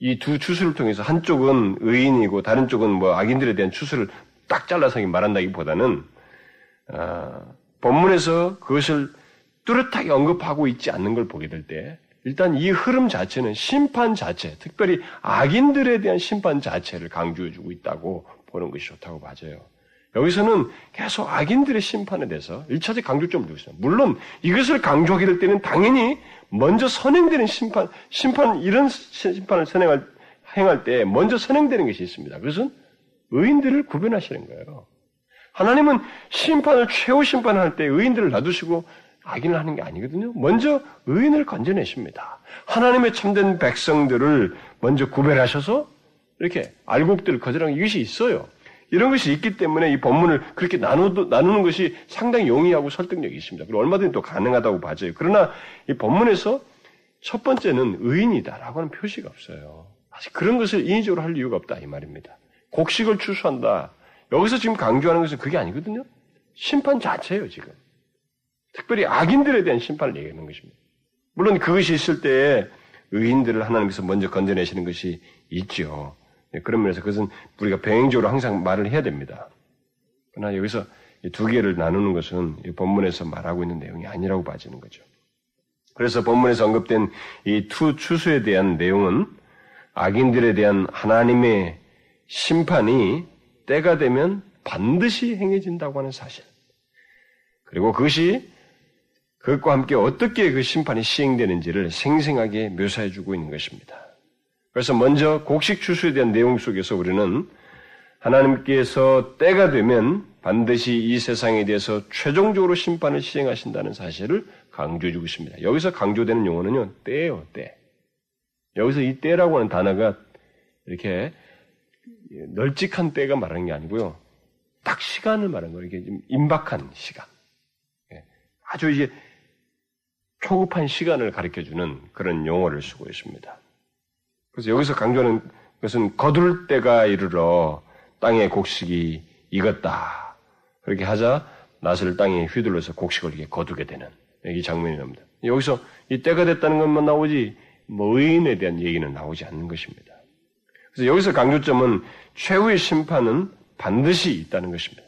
이 두 추수를 통해서 한쪽은 의인이고 다른 쪽은 악인들에 대한 추수를 딱 잘라서 말한다기보다는, 본문에서 그것을 뚜렷하게 언급하고 있지 않는 걸 보게 될 때, 일단 이 흐름 자체는 심판 자체, 특별히 악인들에 대한 심판 자체를 강조해주고 있다고 보는 것이 좋다고 봐져요. 여기서는 계속 악인들의 심판에 대해서 1차적 강조점을 두고 있어요. 물론 이것을 강조하게 될 때는 당연히 먼저 선행되는 심판을 행할 때 먼저 선행되는 것이 있습니다. 그것은 의인들을 구별하시는 거예요. 하나님은 심판을, 최후 심판을 할 때 의인들을 놔두시고 악인을 하는 게 아니거든요. 먼저 의인을 건져내십니다. 하나님의 참된 백성들을 먼저 구별하셔서 이렇게 알곡들을 거절하는 이것이 있어요. 이런 것이 있기 때문에 이 본문을 그렇게 나누는 것이 상당히 용이하고 설득력이 있습니다. 그리고 얼마든지 또 가능하다고 봐져요. 그러나 이 본문에서 첫 번째는 의인이다라고 하는 표시가 없어요. 사실 그런 것을 인위적으로 할 이유가 없다 이 말입니다. 곡식을 추수한다. 여기서 지금 강조하는 것은 그게 아니거든요. 심판 자체예요 지금. 특별히 악인들에 대한 심판을 얘기하는 것입니다. 물론 그것이 있을 때에 의인들을 하나님께서 먼저 건져내시는 것이 있죠. 그런 면에서 그것은 우리가 병행적으로 항상 말을 해야 됩니다. 그러나 여기서 이 두 개를 나누는 것은 이 본문에서 말하고 있는 내용이 아니라고 봐지는 거죠. 그래서 본문에서 언급된 이 두 추수에 대한 내용은 악인들에 대한 하나님의 심판이 때가 되면 반드시 행해진다고 하는 사실, 그리고 그것과 함께 어떻게 그 심판이 시행되는지를 생생하게 묘사해주고 있는 것입니다. 그래서 먼저 곡식 추수에 대한 내용 속에서 우리는 하나님께서 때가 되면 반드시 이 세상에 대해서 최종적으로 심판을 시행하신다는 사실을 강조해주고 있습니다. 여기서 강조되는 용어는요, 때예요, 때. 여기서 이 때라고 하는 단어가 이렇게 널찍한 때가 말하는 게 아니고요, 딱 시간을 말하는 거예요. 이게 임박한 시간. 아주 이제 초급한 시간을 가르쳐주는 그런 용어를 쓰고 있습니다. 그래서 여기서 강조하는 것은 거둘 때가 이르러 땅의 곡식이 익었다. 그렇게 하자 낫을 땅에 휘둘러서 곡식을 이렇게 거두게 되는 이 장면이 나옵니다. 여기서 이 때가 됐다는 것만 나오지 뭐 의인에 대한 얘기는 나오지 않는 것입니다. 그래서 여기서 강조점은 최후의 심판은 반드시 있다는 것입니다.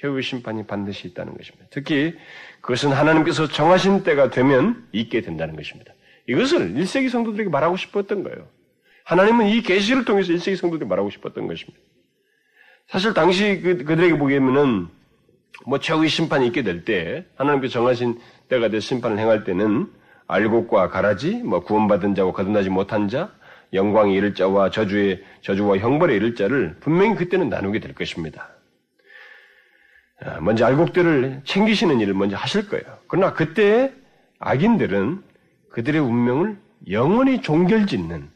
최후의 심판이 반드시 있다는 것입니다. 특히 그것은 하나님께서 정하신 때가 되면 있게 된다는 것입니다. 이것을 1세기 성도들에게 말하고 싶었던 거예요. 하나님은 이 계시를 통해서 1세기 성도들에게 말하고 싶었던 것입니다. 사실 당시 그들에게 보게 되면은 뭐 최후의 심판이 있게 될 때 하나님께서 정하신 때가 돼 심판을 행할 때는 알곡과 가라지, 뭐 구원받은 자와 거듭나지 못한 자, 영광에 이를 자와 저주와 형벌에 이를 자를 분명히 그때는 나누게 될 것입니다. 먼저 알곡들을 챙기시는 일을 먼저 하실 거예요. 그러나 그때 악인들은 그들의 운명을 영원히 종결짓는,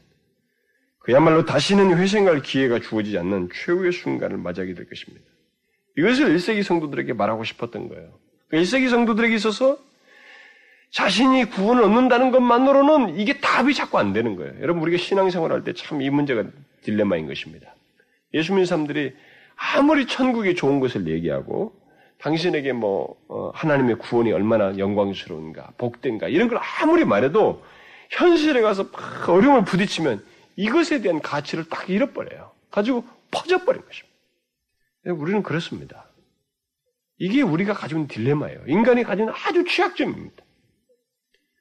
그야말로 다시는 회생할 기회가 주어지지 않는 최후의 순간을 맞이하게 될 것입니다. 이것을 1세기 성도들에게 말하고 싶었던 거예요. 1세기 성도들에게 있어서 자신이 구원을 얻는다는 것만으로는 이게 답이 자꾸 안 되는 거예요. 여러분, 우리가 신앙생활 할 때 참 이 문제가 딜레마인 것입니다. 예수 믿는 사람들이 아무리 천국이 좋은 것을 얘기하고 당신에게 뭐 하나님의 구원이 얼마나 영광스러운가, 복된가 이런 걸 아무리 말해도 현실에 가서 막 어려움을 부딪히면 이것에 대한 가치를 딱 잃어버려요. 가지고 퍼져버린 것입니다. 우리는 그렇습니다. 이게 우리가 가진 딜레마예요. 인간이 가진 아주 취약점입니다.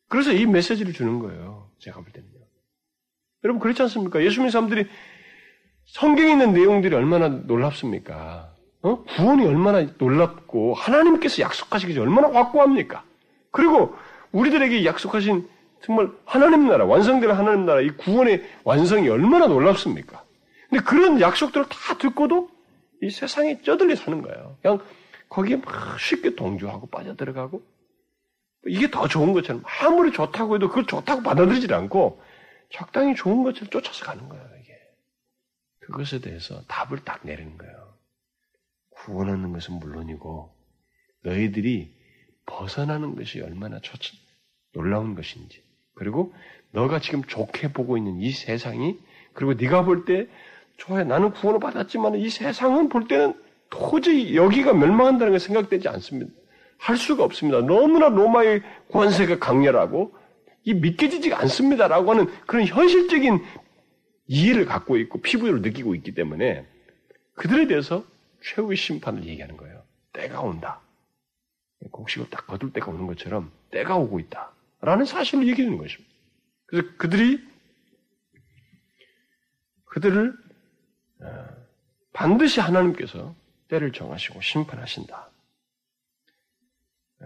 그래서 이 메시지를 주는 거예요. 제가 볼 때는요. 여러분 그렇지 않습니까? 예수 믿는 사람들이 성경에 있는 내용들이 얼마나 놀랍습니까? 구원이 얼마나 놀랍고 하나님께서 약속하시기 얼마나 확고합니까? 그리고 우리들에게 약속하신 정말 하나님 나라, 완성될 하나님 나라, 이 구원의 완성이 얼마나 놀랍습니까? 근데 그런 약속들을 다 듣고도 이 세상에 쩌들려 사는 거예요. 그냥 거기에 막 쉽게 동조하고 빠져들어가고 이게 더 좋은 것처럼 아무리 좋다고 해도 그걸 좋다고 받아들이질 않고 적당히 좋은 것처럼 쫓아서 가는 거예요. 이게 그것에 대해서 답을 딱 내리는 거예요. 구원하는 것은 물론이고 너희들이 벗어나는 것이 얼마나 놀라운 것인지, 그리고 너가 지금 좋게 보고 있는 이 세상이, 그리고 네가 볼 때 좋아요. 나는 구원을 받았지만 이 세상은 볼 때는 도저히 여기가 멸망한다는 게 생각되지 않습니다. 할 수가 없습니다. 너무나 로마의 권세가 강렬하고 이 믿겨지지가 않습니다라고 하는 그런 현실적인 이해를 갖고 있고 피부를 느끼고 있기 때문에 그들에 대해서 최후의 심판을 얘기하는 거예요. 때가 온다. 곡식을 딱 거둘 때가 오는 것처럼 때가 오고 있다라는 사실을 얘기하는 것입니다. 그래서 그들을 반드시 하나님께서 때를 정하시고 심판하신다.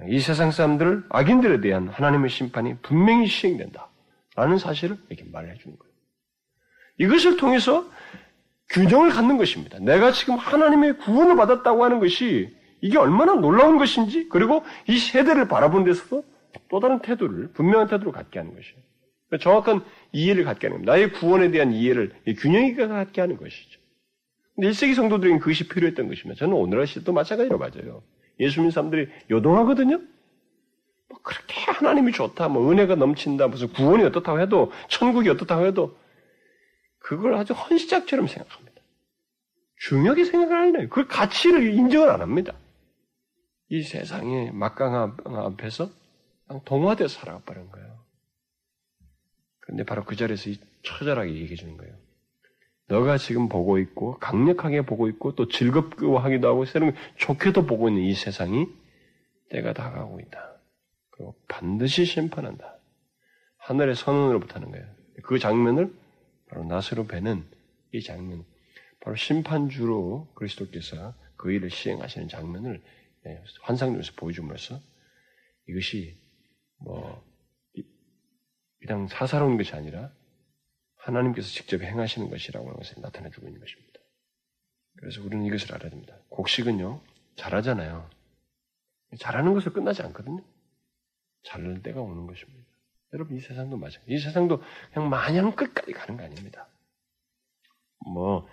이 세상 사람들, 악인들에 대한 하나님의 심판이 분명히 시행된다. 라는 사실을 이렇게 말해주는 거예요. 이것을 통해서 균형을 갖는 것입니다. 내가 지금 하나님의 구원을 받았다고 하는 것이 이게 얼마나 놀라운 것인지, 그리고 이 세대를 바라본 데서도 또 다른 태도를, 분명한 태도를 갖게 하는 것이에요. 정확한 이해를 갖게 하는 겁니다. 나의 구원에 대한 이해를 균형 있게 갖게 하는 것이죠. 근데 1세기 성도들에게는 그것이 필요했던 것입니다. 저는 오늘날 시대도 마찬가지로 맞아요. 예수 믿는 사람들이 요동하거든요. 뭐 그렇게 하나님이 좋다, 뭐 은혜가 넘친다, 무슨 구원이 어떻다고 해도, 천국이 어떻다고 해도 그걸 아주 헌시작처럼 생각합니다. 중요하게 생각을 하나요. 그 가치를 인정을 안 합니다. 이 세상의 막강 앞에서 동화돼서 살아가버린 거예요. 그런데 바로 그 자리에서 처절하게 얘기해 주는 거예요. 너가 지금 보고 있고 강력하게 보고 있고 또 즐겁기도 하고 새로운 좋게도 보고 있는 이 세상이 때가 다가오고 있다. 그리고 반드시 심판한다. 하늘의 선언으로부터 하는 거예요. 그 장면을 바로 낫으로 베는 이 장면, 바로 심판주로 그리스도께서 그 일을 시행하시는 장면을 환상적으로 보여줌으로써 이것이 뭐 그냥 사사로운 것이 아니라 하나님께서 직접 행하시는 것이라고 하는 것을 나타내주고 있는 것입니다. 그래서 우리는 이것을 알아야 됩니다. 곡식은요, 잘하잖아요. 잘하는 것으로 끝나지 않거든요. 잘할 때가 오는 것입니다. 여러분, 이 세상도 마찬가지예요. 이 세상도 그냥 마냥 끝까지 가는 거 아닙니다. 뭐,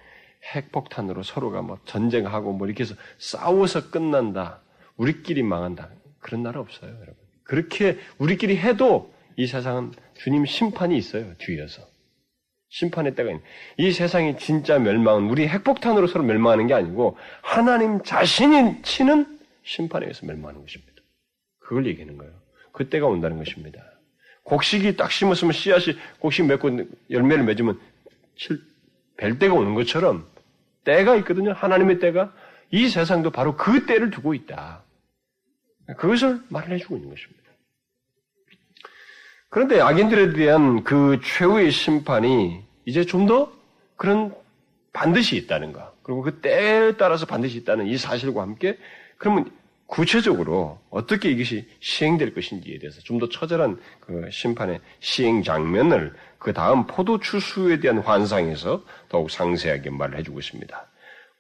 핵폭탄으로 서로가 뭐 전쟁하고 뭐 이렇게 해서 싸워서 끝난다. 우리끼리 망한다. 그런 나라 없어요, 여러분. 그렇게 우리끼리 해도 이 세상은 주님 심판이 있어요, 뒤에서. 심판의 때가 있는. 이 세상이 진짜 멸망은 우리 핵폭탄으로 서로 멸망하는 게 아니고 하나님 자신이 치는 심판에 의해서 멸망하는 것입니다. 그걸 얘기하는 거예요. 그때가 온다는 것입니다. 곡식이 딱 심었으면 씨앗이 곡식 맺고 열매를 맺으면 벨 때가 오는 것처럼 때가 있거든요. 하나님의 때가. 이 세상도 바로 그 때를 두고 있다. 그것을 말을 해주고 있는 것입니다. 그런데 악인들에 대한 그 최후의 심판이 이제 좀 더 그런 반드시 있다는 것, 그리고 그 때에 따라서 반드시 있다는 이 사실과 함께 그러면 구체적으로 어떻게 이것이 시행될 것인지에 대해서 좀 더 처절한 그 심판의 시행 장면을 그 다음 포도 추수에 대한 환상에서 더욱 상세하게 말을 해주고 있습니다.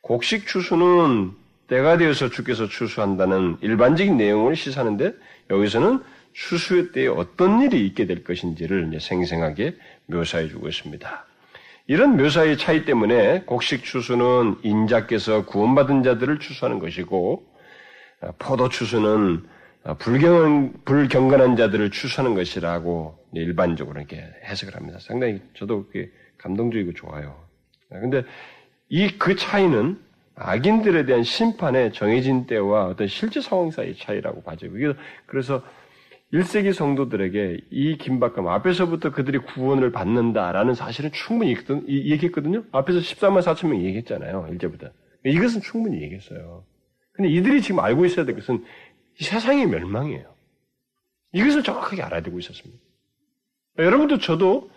곡식 추수는 때가 되어서 주께서 추수한다는 일반적인 내용을 시사하는데 여기서는 추수의 때에 어떤 일이 있게 될 것인지를 이제 생생하게 묘사해주고 있습니다. 이런 묘사의 차이 때문에 곡식 추수는 인자께서 구원받은 자들을 추수하는 것이고 포도 추수는 불경건한 자들을 추수하는 것이라고 일반적으로 이렇게 해석을 합니다. 상당히 저도 그게 감동적이고 좋아요. 그런데 그 차이는 악인들에 대한 심판의 정해진 때와 어떤 실제 상황 사이의 차이라고 봐져요. 그래서 1세기 성도들에게 이 긴박감, 앞에서부터 그들이 구원을 받는다라는 사실은 충분히 얘기했거든요. 앞에서 13만 4천 명이 얘기했잖아요. 일제부터. 이것은 충분히 얘기했어요. 근데 이들이 지금 알고 있어야 될 것은 세상의 멸망이에요. 이것을 정확하게 알아야 되고 있었습니다. 여러분도 저도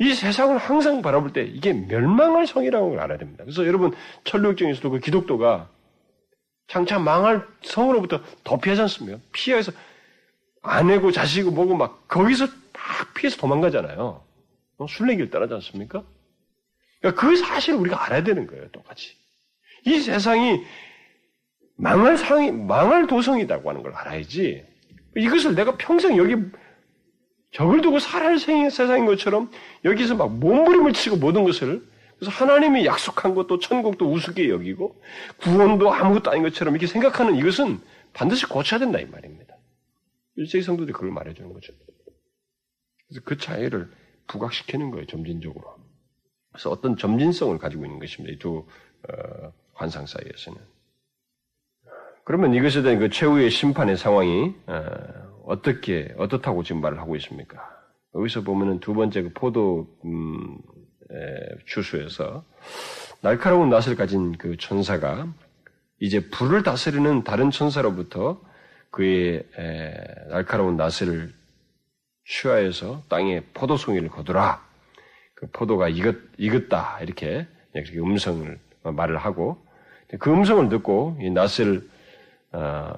이 세상을 항상 바라볼 때 이게 멸망할 성이라는 걸 알아야 됩니다. 그래서 여러분 천류역정에서도 그 기독도가 장차 망할 성으로부터 더 피하지 않습니까? 피해서 아내고 자식이고 뭐고 막 거기서 막 피해서 도망가잖아요. 순례길 따라하지 않습니까? 그러니까 그 사실을 우리가 알아야 되는 거예요. 똑같이. 이 세상이 망할 도성이라고 하는 걸 알아야지. 이것을 내가 평생 여기 적을 두고 살아야 세상인 것처럼 여기서 막 몸부림을 치고 모든 것을 그래서 하나님이 약속한 것도 천국도 우습게 여기고 구원도 아무것도 아닌 것처럼 이렇게 생각하는 이것은 반드시 고쳐야 된다 이 말입니다. 일제기 성도들이 그걸 말해주는 거죠. 그래서 그 차이를 부각시키는 거예요. 점진적으로. 그래서 어떤 점진성을 가지고 있는 것입니다. 이 두 환상 사이에서는. 그러면 이것에 대한 그 최후의 심판의 상황이 어떻다고 지금 말을 하고 있습니까? 여기서 보면은 두 번째 그 포도 추수에서 날카로운 낫을 가진 그 천사가 이제 불을 다스리는 다른 천사로부터 그의 날카로운 낫을 취하여서 땅에 포도 송이를 거두라. 그 포도가 익었다 이렇게 음성을 말을 하고 그 음성을 듣고 이 낫을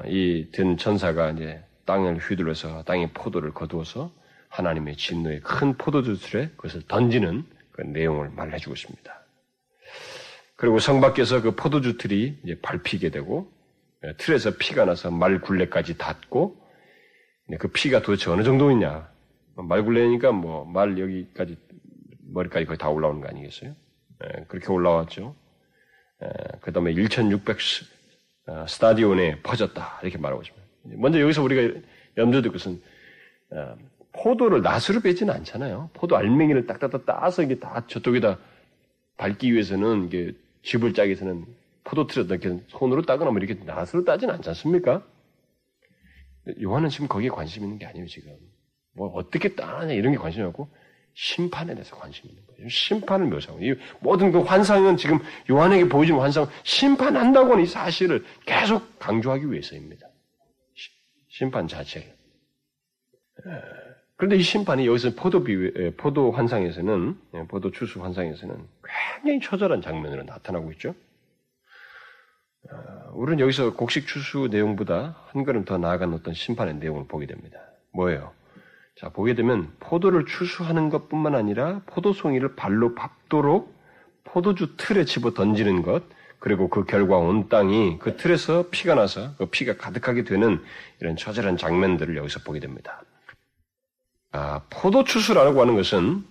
이 든 천사가 이제 땅을 휘둘러서 땅에 포도를 거두어서 하나님의 진노의 큰 포도주술에 그것을 던지는 그 내용을 말해주고 있습니다. 그리고 성 밖에서 그 포도주 틀이 이제 밟히게 되고 틀에서 피가 나서 말굴레까지 닿고 그 피가 도대체 어느 정도이냐? 말굴레니까 뭐 말 여기까지 머리까지 거의 다 올라오는 거 아니겠어요? 그렇게 올라왔죠. 그 다음에 1600 스타디온에 퍼졌다. 이렇게 말하고 있습니다. 먼저 여기서 우리가 염두에 둘 것은, 포도를 낫으로 빼지는 않잖아요. 포도 알맹이를 딱딱딱 따서 이게 다 저쪽에다 밟기 위해서는, 이게 집을 짜기 위해서는 포도틀에 이렇게 손으로 따거나 뭐 이렇게 낫으로 따지는 않지 않습니까? 요한은 지금 거기에 관심 있는 게 아니에요, 지금. 뭐 어떻게 따냐 이런 게 관심이 없고, 심판에 대해서 관심이 있는 거예요. 심판을 묘사하고, 이 모든 그 환상은 지금 요한에게 보여지는 환상은 심판한다고 하는 이 사실을 계속 강조하기 위해서입니다. 심판 자체. 그런데 이 심판이 여기서 포도 환상에서는, 포도 추수 환상에서는 굉장히 처절한 장면으로 나타나고 있죠. 우리는 여기서 곡식 추수 내용보다 한 걸음 더 나아간 어떤 심판의 내용을 보게 됩니다. 뭐예요? 자, 보게 되면 포도를 추수하는 것뿐만 아니라 포도송이를 발로 밟도록 포도주 틀에 집어 던지는 것, 그리고 그 결과 온 땅이 그 틀에서 피가 나서 그 피가 가득하게 되는 이런 처절한 장면들을 여기서 보게 됩니다. 포도 추수라고 하는 것은,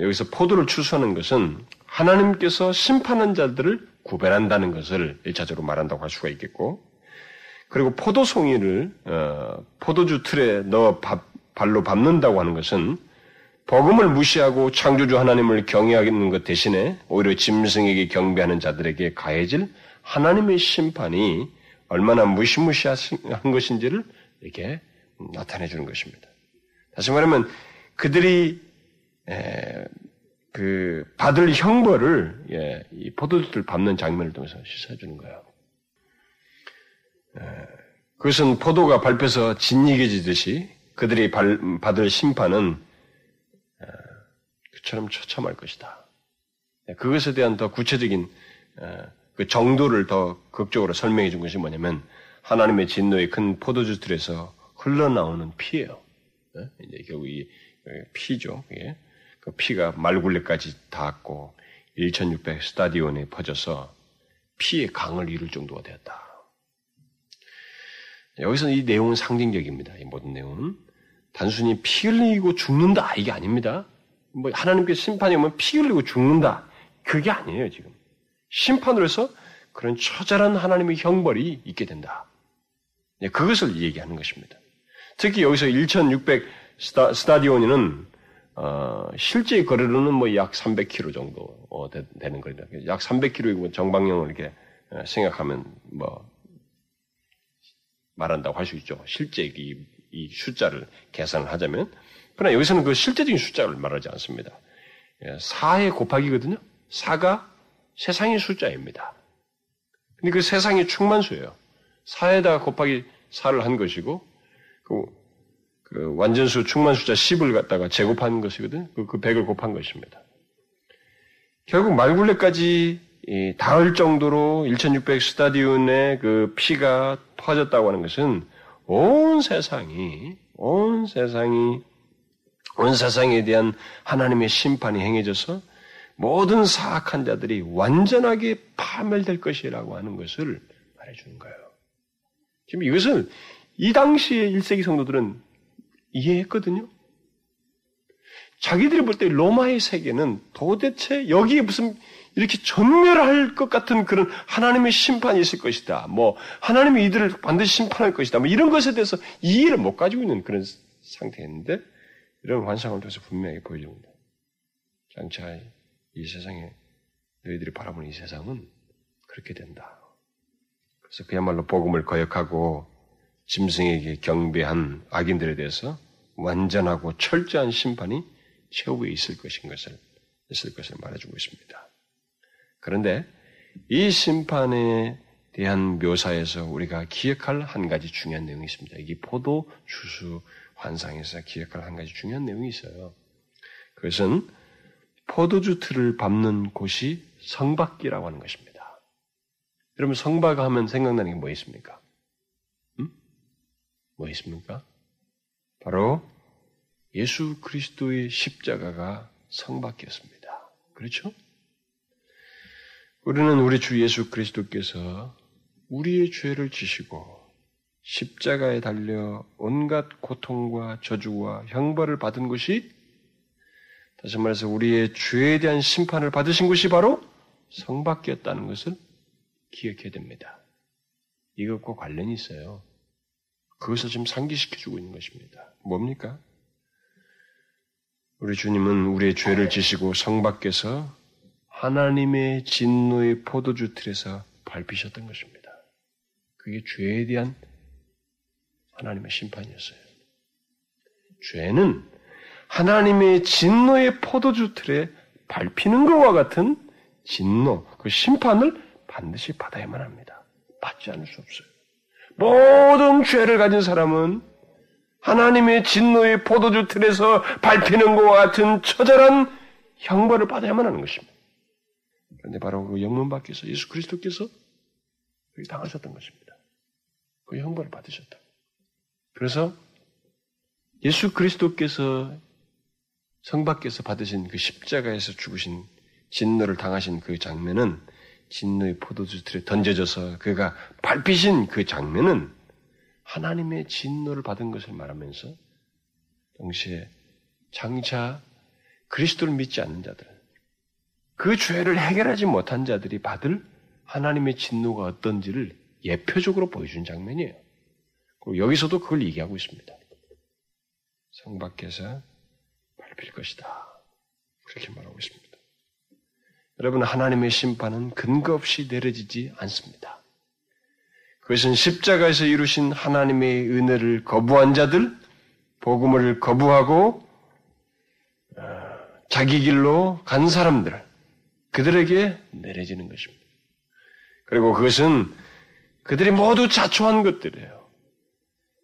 여기서 포도를 추수하는 것은 하나님께서 심판한 자들을 구별한다는 것을 1차적으로 말한다고 할 수가 있겠고, 그리고 포도송이를 포도주 틀에 발로 밟는다고 하는 것은 복음을 무시하고 창조주 하나님을 경외하는 것 대신에 오히려 짐승에게 경배하는 자들에게 가해질 하나님의 심판이 얼마나 무시무시한 것인지를 이렇게 나타내 주는 것입니다. 다시 말하면 그들이 그 받을 형벌을 이 포도주를 밟는 장면을 통해서 시사해주는 거예요. 그것은 포도가 밟혀서 짓이겨지듯이 그들이 받을 심판은 그처럼 처참할 것이다. 그것에 대한 더 구체적인 그 정도를 더 극적으로 설명해 준 것이 뭐냐면 하나님의 진노의 큰 포도주 틀에서 흘러나오는 피예요. 이제 결국 이 피죠. 그 피가 말굴레까지 닿았고 1600 스타디온에 퍼져서 피의 강을 이룰 정도가 되었다. 여기서는 이 내용은 상징적입니다. 이 모든 내용은 단순히 피 흘리고 죽는다 이게 아닙니다. 뭐 하나님께 심판이 오면 피 흘리고 죽는다 그게 아니에요. 지금 심판으로서 그런 처절한 하나님의 형벌이 있게 된다. 그것을 얘기하는 것입니다. 특히 여기서 1600 스타디온이는 실제 거리로는 뭐 약 300km 정도 되는 거리다. 약 300km이고 정방형을 이렇게 생각하면 뭐 말한다고 할 수 있죠. 실제 이 숫자를 계산을 하자면. 그러나 여기서는 그 실제적인 숫자를 말하지 않습니다. 4의 곱하기거든요. 4가 세상의 숫자입니다. 근데 그 세상의 충만수예요. 4에다가 곱하기 4를 한 것이고 그 완전수 충만수자 10을 갖다가 제곱한 것이거든요. 그 100을 곱한 것입니다. 결국 말굴레까지 닿을 정도로 1600 스타디온의 그 피가 퍼졌다고 하는 것은 온 세상에 대한 하나님의 심판이 행해져서 모든 사악한 자들이 완전하게 파멸될 것이라고 하는 것을 말해주는 거예요. 지금 이것은 이 당시의 1세기 성도들은 이해했거든요. 자기들이 볼 때 로마의 세계는 도대체 여기에 무슨 이렇게 전멸할 것 같은 그런 하나님의 심판이 있을 것이다. 뭐 하나님이 이들을 반드시 심판할 것이다. 뭐 이런 것에 대해서 이해를 못 가지고 있는 그런 상태였는데 이런 환상을 통해서 분명하게 보여줍니다. 장차 이 세상에 너희들이 바라보는 이 세상은 그렇게 된다. 그래서 그야말로 복음을 거역하고 짐승에게 경배한 악인들에 대해서 완전하고 철저한 심판이 최후에 있을 것을 말해주고 있습니다. 그런데 이 심판에 대한 묘사에서 우리가 기억할 한 가지 중요한 내용이 있습니다. 이게 포도 주수 환상에서 기억할 한 가지 중요한 내용이 있어요. 그것은 포도주 틀을 밟는 곳이 성밖이라고 하는 것입니다. 여러분 성박 하면 생각나는 게 뭐 있습니까? 뭐 있습니까? 바로 예수 그리스도의 십자가가 성밖이었습니다. 그렇죠? 우리는 우리 주 예수 그리스도께서 우리의 죄를 지시고 십자가에 달려 온갖 고통과 저주와 형벌을 받은 것이, 다시 말해서 우리의 죄에 대한 심판을 받으신 것이 바로 성밖이었다는 것을 기억해야 됩니다. 이것과 관련이 있어요. 그것을 지금 상기시켜주고 있는 것입니다. 뭡니까? 우리 주님은 우리의 죄를 지시고 성밖에서 하나님의 진노의 포도주 틀에서 밟히셨던 것입니다. 그게 죄에 대한 하나님의 심판이었어요. 죄는 하나님의 진노의 포도주 틀에 밟히는 것과 같은 진노, 그 심판을 반드시 받아야만 합니다. 받지 않을 수 없어요. 모든 죄를 가진 사람은 하나님의 진노의 포도주 틀에서 밟히는 것과 같은 처절한 형벌을 받아야만 하는 것입니다. 그런데 바로 그 영문 밖에서 예수 그리스도께서 여기 당하셨던 것입니다. 그 형벌을 받으셨다. 그래서 예수 그리스도께서 성 밖에서 받으신 그 십자가에서 죽으신 진노를 당하신 그 장면은, 진노의 포도주 틀에 던져져서 그가 밟히신 그 장면은 하나님의 진노를 받은 것을 말하면서 동시에 장차 그리스도를 믿지 않는 자들, 그 죄를 해결하지 못한 자들이 받을 하나님의 진노가 어떤지를 예표적으로 보여준 장면이에요. 그리고 여기서도 그걸 얘기하고 있습니다. 성 밖에서 밟힐 것이다. 그렇게 말하고 있습니다. 여러분, 하나님의 심판은 근거 없이 내려지지 않습니다. 그것은 십자가에서 이루신 하나님의 은혜를 거부한 자들, 복음을 거부하고 자기 길로 간 사람들, 그들에게 내려지는 것입니다. 그리고 그것은 그들이 모두 자초한 것들이에요.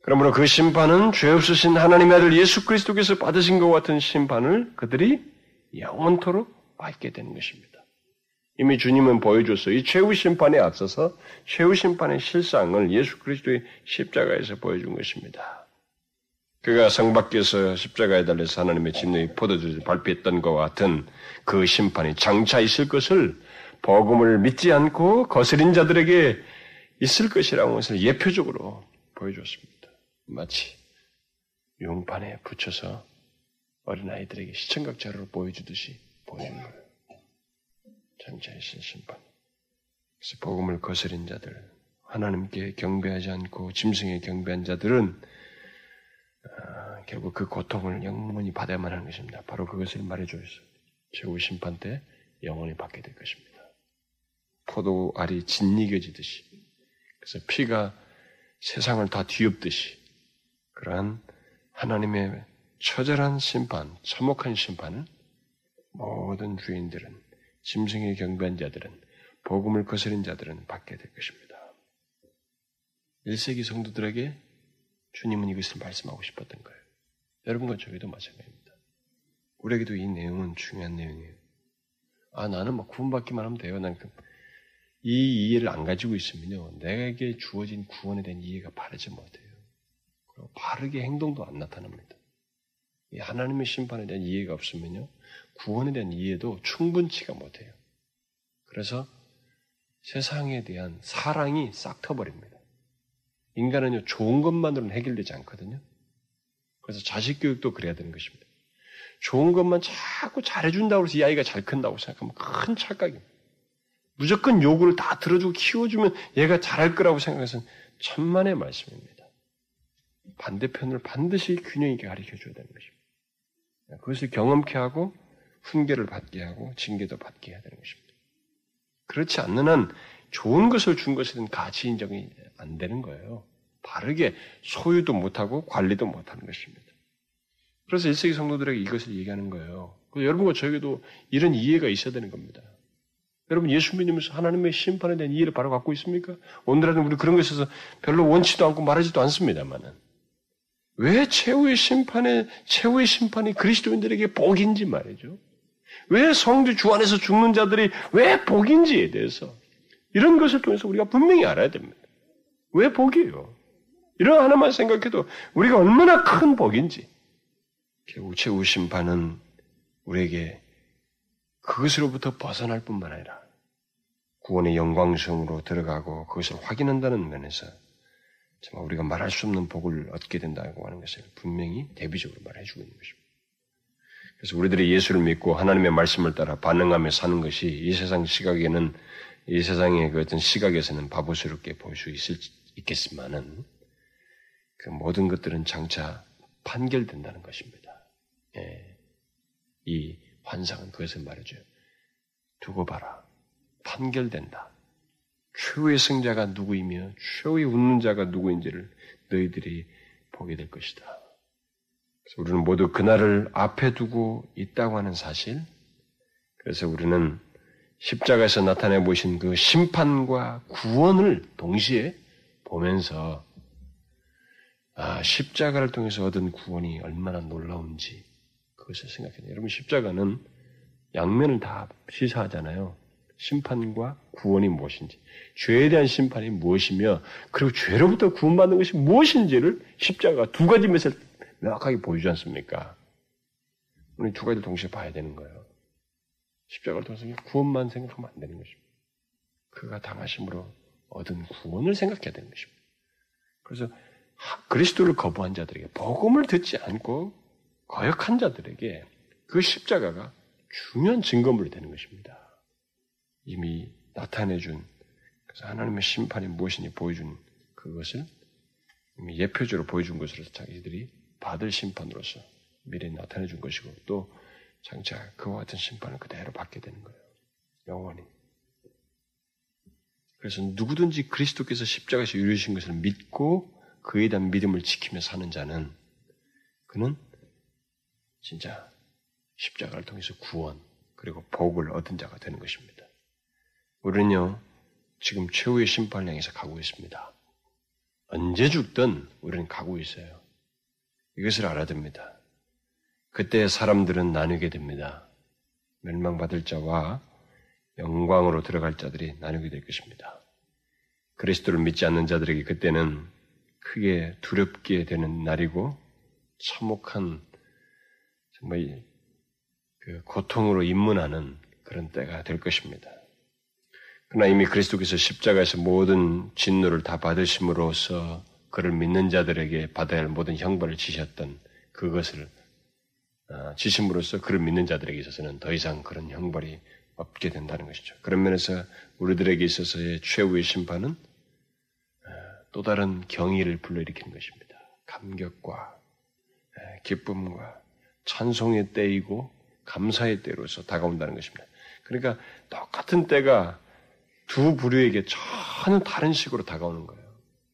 그러므로 그 심판은 죄 없으신 하나님의 아들 예수 그리스도께서 받으신 것 같은 심판을 그들이 영원토록 받게 되는 것입니다. 이미 주님은 보여줬어요. 이 최후 심판에 앞서서 최후 심판의 실상을 예수 그리스도의 십자가에서 보여준 것입니다. 그가 성 밖에서 십자가에 달려서 하나님의 진노의 포도주를 발표했던 것과 같은 그 심판이 장차 있을 것을 복음을 믿지 않고 거스린 자들에게 있을 것이라는 것을 예표적으로 보여줬습니다. 마치 용판에 붙여서 어린아이들에게 시청각 자료로 보여주듯이 보여준 거예요. 장차 있을 심판. 그래서 복음을 거스린 자들, 하나님께 경배하지 않고 짐승에 경배한 자들은 결국 그 고통을 영원히 받아야만 하는 것입니다. 바로 그것을 말해주고 있습니다. 최후 심판 때 영원히 받게 될 것입니다. 포도알이 짓이겨지듯이, 그래서 피가 세상을 다 뒤엎듯이 그러한 하나님의 처절한 심판, 참혹한 심판을 모든 죄인들은, 짐승에 경배한 자들은, 복음을 거스린 자들은 받게 될 것입니다. 1세기 성도들에게 주님은 이것을 말씀하고 싶었던 거예요. 여러분과 저희도 마찬가지입니다. 우리에게도 이 내용은 중요한 내용이에요. 아, 나는 막 구원받기만 하면 돼요. 난 이 이해를 안 가지고 있으면요, 내게 주어진 구원에 대한 이해가 바르지 못해요. 그리고 바르게 행동도 안 나타납니다. 이 하나님의 심판에 대한 이해가 없으면요, 구원에 대한 이해도 충분치가 못해요. 그래서 세상에 대한 사랑이 싹 터버립니다. 인간은요, 좋은 것만으로는 해결되지 않거든요. 그래서 자식 교육도 그래야 되는 것입니다. 좋은 것만 자꾸 잘해준다고 해서 이 아이가 잘 큰다고 생각하면 큰 착각입니다. 무조건 요구를 다 들어주고 키워주면 얘가 잘할 거라고 생각해서는 천만의 말씀입니다. 반대편을 반드시 균형 있게 가르쳐줘야 되는 것입니다. 그것을 경험케 하고 훈계를 받게 하고 징계도 받게 해야 되는 것입니다. 그렇지 않는 한 좋은 것을 준 것에는 가치 인정이 안 되는 거예요. 바르게 소유도 못하고 관리도 못하는 것입니다. 그래서 1세기 성도들에게 이것을 얘기하는 거예요. 여러분과 저에게도 이런 이해가 있어야 되는 겁니다. 여러분 예수 믿으면서 하나님의 심판에 대한 이해를 바로 갖고 있습니까? 오늘날은 우리 그런 것에 있어서 별로 원치도 않고 말하지도 않습니다만은, 왜 최후의 심판이 그리스도인들에게 복인지 말이죠. 왜 성주 주 안에서 죽는 자들이 왜 복인지에 대해서 이런 것을 통해서 우리가 분명히 알아야 됩니다. 왜 복이에요? 이런 하나만 생각해도 우리가 얼마나 큰 복인지. 결국 최후 심판은 우리에게 그것으로부터 벗어날 뿐만 아니라 구원의 영광성으로 들어가고 그것을 확인한다는 면에서 정말 우리가 말할 수 없는 복을 얻게 된다고 하는 것을 분명히 대비적으로 말해주고 있는 것입니다. 그래서 우리들이 예수를 믿고 하나님의 말씀을 따라 반응하며 사는 것이 이 세상의 그 어떤 시각에서는 바보스럽게 보일 수 있겠지만은 그 모든 것들은 장차 판결된다는 것입니다. 예. 이 환상은 그것을 말해줘요. 두고 봐라. 판결된다. 최후의 승자가 누구이며 최후의 웃는 자가 누구인지를 너희들이 보게 될 것이다. 그래서 우리는 모두 그날을 앞에 두고 있다고 하는 사실, 그래서 우리는 십자가에서 나타내 보신 그 심판과 구원을 동시에 보면서, 아, 십자가를 통해서 얻은 구원이 얼마나 놀라운지 그것을 생각해야 돼요. 여러분, 십자가는 양면을 다 시사하잖아요. 심판과 구원이 무엇인지, 죄에 대한 심판이 무엇이며, 그리고 죄로부터 구원받는 것이 무엇인지를 십자가가 두 가지 면에서 명확하게 보여주지 않습니까? 우리 두 가지를 동시에 봐야 되는 거예요. 십자가를 통해서 구원만 생각하면 안 되는 것입니다. 그가 당하심으로 얻은 구원을 생각해야 되는 것입니다. 그래서 그리스도를 거부한 자들에게, 복음을 듣지 않고 거역한 자들에게 그 십자가가 중요한 증거물이 되는 것입니다. 이미 나타내준, 그래서 하나님의 심판이 무엇인지 보여준 그것을 이미 예표적으로 보여준 것으로서 자기들이 받을 심판으로서 미래에 나타내준 것이고, 또 장차 그와 같은 심판을 그대로 받게 되는 거예요. 영원히. 그래서 누구든지 그리스도께서 십자가에서 이루신 것을 믿고 그에 대한 믿음을 지키며 사는 자는 그는 진짜 십자가를 통해서 구원 그리고 복을 얻은 자가 되는 것입니다. 우리는요 지금 최후의 심판을 향해서 가고 있습니다. 언제 죽든 우리는 가고 있어요. 이것을 알아야 됩니다. 그때 사람들은 나뉘게 됩니다. 멸망받을 자와 영광으로 들어갈 자들이 나뉘게 될 것입니다. 그리스도를 믿지 않는 자들에게 그때는 크게 두렵게 되는 날이고 참혹한 정말 그 고통으로 입문하는 그런 때가 될 것입니다. 그러나 이미 그리스도께서 십자가에서 모든 진노를 다 받으심으로써 그를 믿는 자들에게 받아야 할 모든 형벌을 지셨던 그것을 지심으로써 그를 믿는 자들에게 있어서는 더 이상 그런 형벌이 없게 된다는 것이죠. 그런 면에서 우리들에게 있어서의 최후의 심판은 또 다른 경의를 불러일으키는 것입니다. 감격과 기쁨과 찬송의 때이고 감사의 때로서 다가온다는 것입니다. 그러니까 똑같은 때가 두 부류에게 전혀 다른 식으로 다가오는 거예요.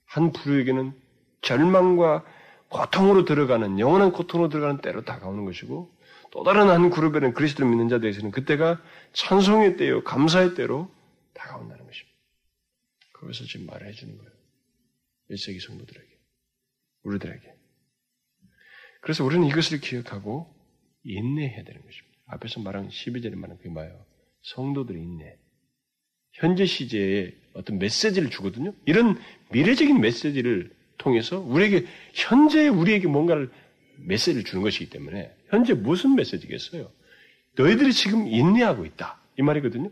한 부류에게는 절망과 고통으로 들어가는 영원한 고통으로 들어가는 때로 다가오는 것이고 또 다른 한 그룹에는 그리스도를 믿는 자들에게서는 그때가 찬송의 때요 감사의 때로 다가온다는 것입니다. 그것을 지금 말해 주는 거예요. 1세기 성도들에게 우리들에게. 그래서 우리는 이것을 기억하고 인내해야 되는 것입니다. 앞에서 말한 12절에 말한 그 말이에요. 성도들의 인내. 현재 시제에 어떤 메시지를 주거든요. 이런 미래적인 메시지를 통해서 우리에게 현재 우리에게 뭔가를 메시지를 주는 것이기 때문에 현재 무슨 메시지겠어요? 너희들이 지금 인내하고 있다. 이 말이거든요.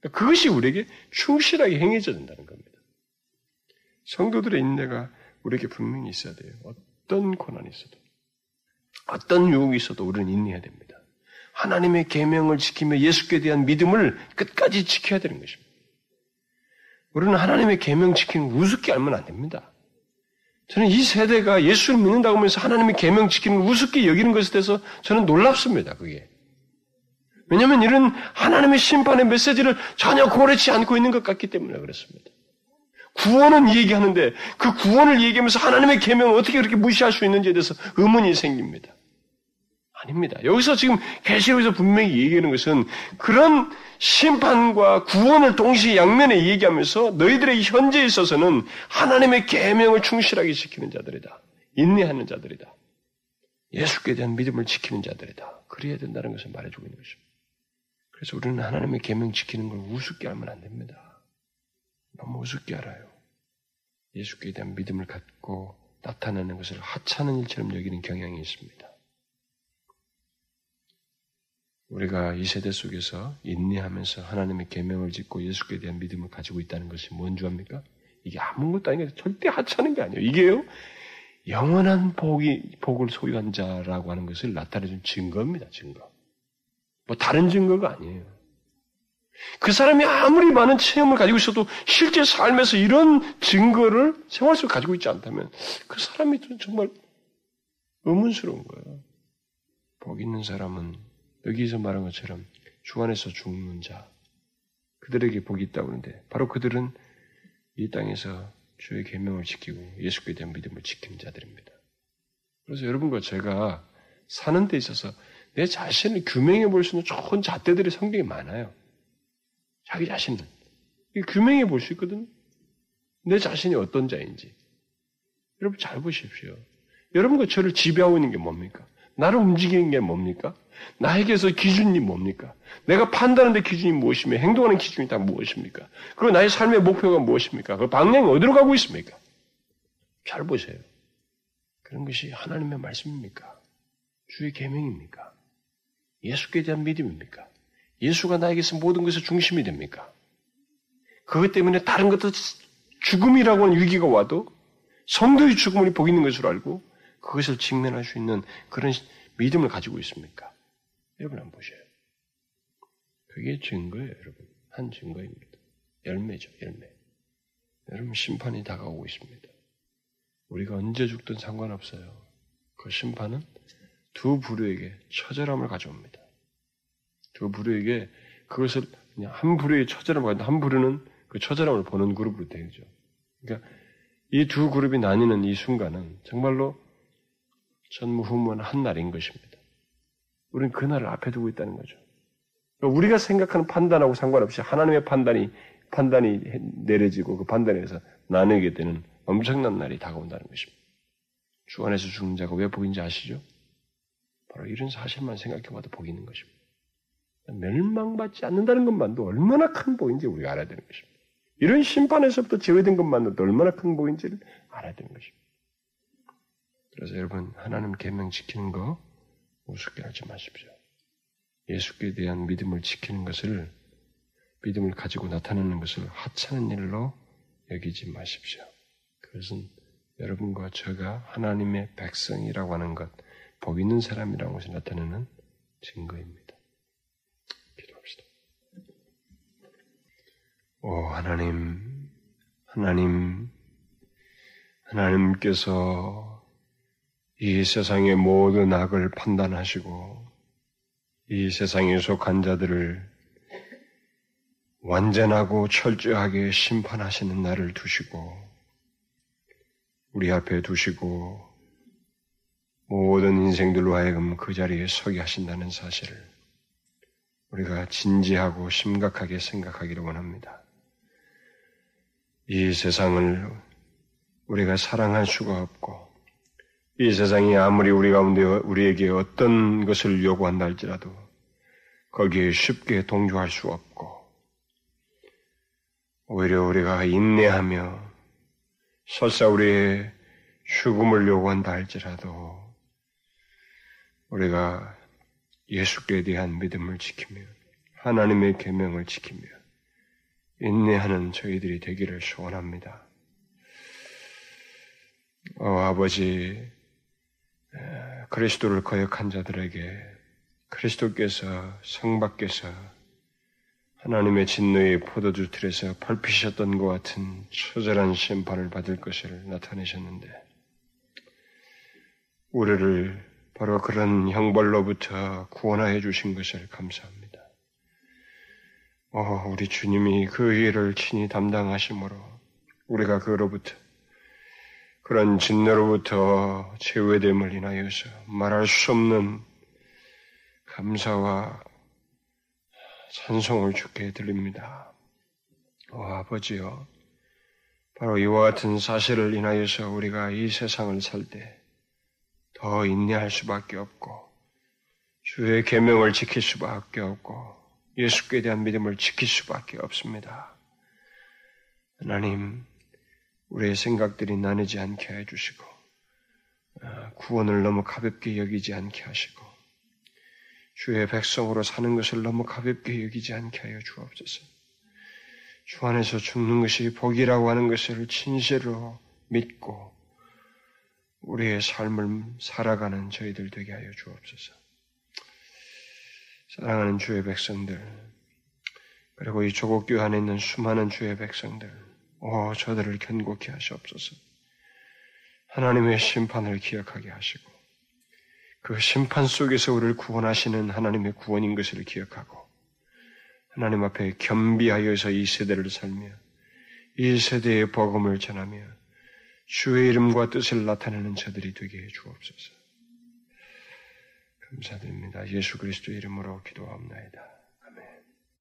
그러니까 그것이 우리에게 충실하게 행해져야 된다는 겁니다. 성도들의 인내가 우리에게 분명히 있어야 돼요. 어떤 고난이 있어도 어떤 유혹이 있어도 우리는 인내해야 됩니다. 하나님의 계명을 지키며 예수께 대한 믿음을 끝까지 지켜야 되는 것입니다. 우리는 하나님의 계명 지키는 거 우습게 알면 안 됩니다. 저는 이 세대가 예수를 믿는다고 하면서 하나님의 계명 지키는 거 우습게 여기는 것에 대해서 저는 놀랍습니다. 그게. 왜냐하면 이런 하나님의 심판의 메시지를 전혀 고려치 않고 있는 것 같기 때문에 그렇습니다. 구원은 얘기하는데 그 구원을 얘기하면서 하나님의 계명을 어떻게 그렇게 무시할 수 있는지에 대해서 의문이 생깁니다. 아닙니다. 여기서 지금 계시록에서 분명히 얘기하는 것은 그런 심판과 구원을 동시에 양면에 얘기하면서 너희들의 현재에 있어서는 하나님의 계명을 충실하게 지키는 자들이다. 인내하는 자들이다. 예수께 대한 믿음을 지키는 자들이다. 그래야 된다는 것을 말해주고 있는 것입니다. 그래서 우리는 하나님의 계명 지키는 걸 우습게 알면 안 됩니다. 너무 우습게 알아요. 예수께 대한 믿음을 갖고 나타나는 것을 하찮은 일처럼 여기는 경향이 있습니다. 우리가 이 세대 속에서 인내하면서 하나님의 계명을 짓고 예수께 대한 믿음을 가지고 있다는 것이 뭔 줄 압니까? 이게 아무것도 아닌 게 절대 하찮은 게 아니에요. 이게요 영원한 복을 소유한 자라고 하는 것을 나타내준 증거입니다. 증거. 뭐 다른 증거가 아니에요. 그 사람이 아무리 많은 체험을 가지고 있어도 실제 삶에서 이런 증거를 생활 속에 가지고 있지 않다면 그 사람이 정말 의문스러운 거예요. 복 있는 사람은 여기서 말한 것처럼 주 안에서 죽는 자 그들에게 복이 있다고 하는데 바로 그들은 이 땅에서 주의 계명을 지키고 예수께 대한 믿음을 지키는 자들입니다. 그래서 여러분과 제가 사는 데 있어서 내 자신을 규명해 볼 수 있는 좋은 잣대들이 성경에 많아요. 자기 자신을 규명해 볼 수 있거든요. 내 자신이 어떤 자인지. 여러분 잘 보십시오. 여러분과 저를 지배하고 있는 게 뭡니까? 나를 움직이는 게 뭡니까? 나에게서 기준이 뭡니까? 내가 판단하는 데 기준이 무엇이며 행동하는 기준이 다 무엇입니까? 그리고 나의 삶의 목표가 무엇입니까? 그 방향이 어디로 가고 있습니까? 잘 보세요. 그런 것이 하나님의 말씀입니까? 주의 계명입니까? 예수께 대한 믿음입니까? 예수가 나에게서 모든 것의 중심이 됩니까? 그것 때문에 다른 것도 죽음이라고 하는 위기가 와도 성도의 죽음을 복 있는 것으로 알고 그것을 직면할 수 있는 그런 믿음을 가지고 있습니까? 여러분 한번 보세요. 그게 증거예요, 여러분. 한 증거입니다. 열매죠, 열매. 여러분 심판이 다가오고 있습니다. 우리가 언제 죽든 상관없어요. 그 심판은 두 부류에게 처절함을 가져옵니다. 두 부류에게 그것을 그냥 한 부류의 처절함을 가져옵니다. 한 부류는 그 처절함을 보는 그룹으로 되죠. 그러니까 이 두 그룹이 나뉘는 이 순간은 정말로 천무후무한 날인 것입니다. 우리는 그 날을 앞에 두고 있다는 거죠. 그러니까 우리가 생각하는 판단하고 상관없이 하나님의 판단이 내려지고 그 판단에서 나뉘게 되는 엄청난 날이 다가온다는 것입니다. 주 안에서 죽는 자가 왜 복인지 아시죠? 바로 이런 사실만 생각해봐도 복이 있는 것입니다. 멸망받지 않는다는 것만도 얼마나 큰 복인지 우리가 알아야 되는 것입니다. 이런 심판에서부터 제외된 것만도 얼마나 큰 복인지를 알아야 되는 것입니다. 그래서 여러분, 하나님 계명 지키는 거 우습게 하지 마십시오. 예수께 대한 믿음을 지키는 것을, 믿음을 가지고 나타내는 것을 하찮은 일로 여기지 마십시오. 그것은 여러분과 제가 하나님의 백성이라고 하는 것, 복 있는 사람이라는 것을 나타내는 증거입니다. 기도합시다. 오 하나님, 하나님께서 이 세상의 모든 악을 판단하시고 이 세상에 속한 자들을 완전하고 철저하게 심판하시는 날을 두시고 우리 앞에 두시고 모든 인생들로 하여금 그 자리에 서게 하신다는 사실을 우리가 진지하고 심각하게 생각하기를 원합니다. 이 세상을 우리가 사랑할 수가 없고 이 세상이 아무리 우리 가운데 우리에게 어떤 것을 요구한다 할지라도 거기에 쉽게 동조할 수 없고 오히려 우리가 인내하며 설사 우리의 죽음을 요구한다 할지라도 우리가 예수께 대한 믿음을 지키며 하나님의 계명을 지키며 인내하는 저희들이 되기를 소원합니다. 아버지, 그리스도를 거역한 자들에게 그리스도께서, 성밖에서 하나님의 진노의 포도주 틀에서 펼피셨던 것 같은 처절한 심판을 받을 것을 나타내셨는데 우리를 바로 그런 형벌로부터 구원하여 주신 것을 감사합니다. 우리 주님이 그 일을 친히 담당하심으로 우리가 그로부터 그런 진노로부터 제외됨을 인하여서 말할 수 없는 감사와 찬송을 주께 드립니다. 아버지여, 바로 이와 같은 사실을 인하여서 우리가 이 세상을 살 때 더 인내할 수밖에 없고 주의 계명을 지킬 수밖에 없고 예수께 대한 믿음을 지킬 수밖에 없습니다. 하나님, 우리의 생각들이 나뉘지 않게 해주시고 구원을 너무 가볍게 여기지 않게 하시고 주의 백성으로 사는 것을 너무 가볍게 여기지 않게 하여 주옵소서. 주 안에서 죽는 것이 복이라고 하는 것을 진실로 믿고 우리의 삶을 살아가는 저희들 되게 하여 주옵소서. 사랑하는 주의 백성들, 그리고 이 조국교회 안에 있는 수많은 주의 백성들, 저들을 견고케 하시옵소서. 하나님의 심판을 기억하게 하시고 그 심판 속에서 우리를 구원하시는 하나님의 구원인 것을 기억하고 하나님 앞에 겸비하여서 이 세대를 살며 이 세대의 복음을 전하며 주의 이름과 뜻을 나타내는 저들이 되게 해 주옵소서. 감사드립니다. 예수 그리스도 이름으로 기도합니다.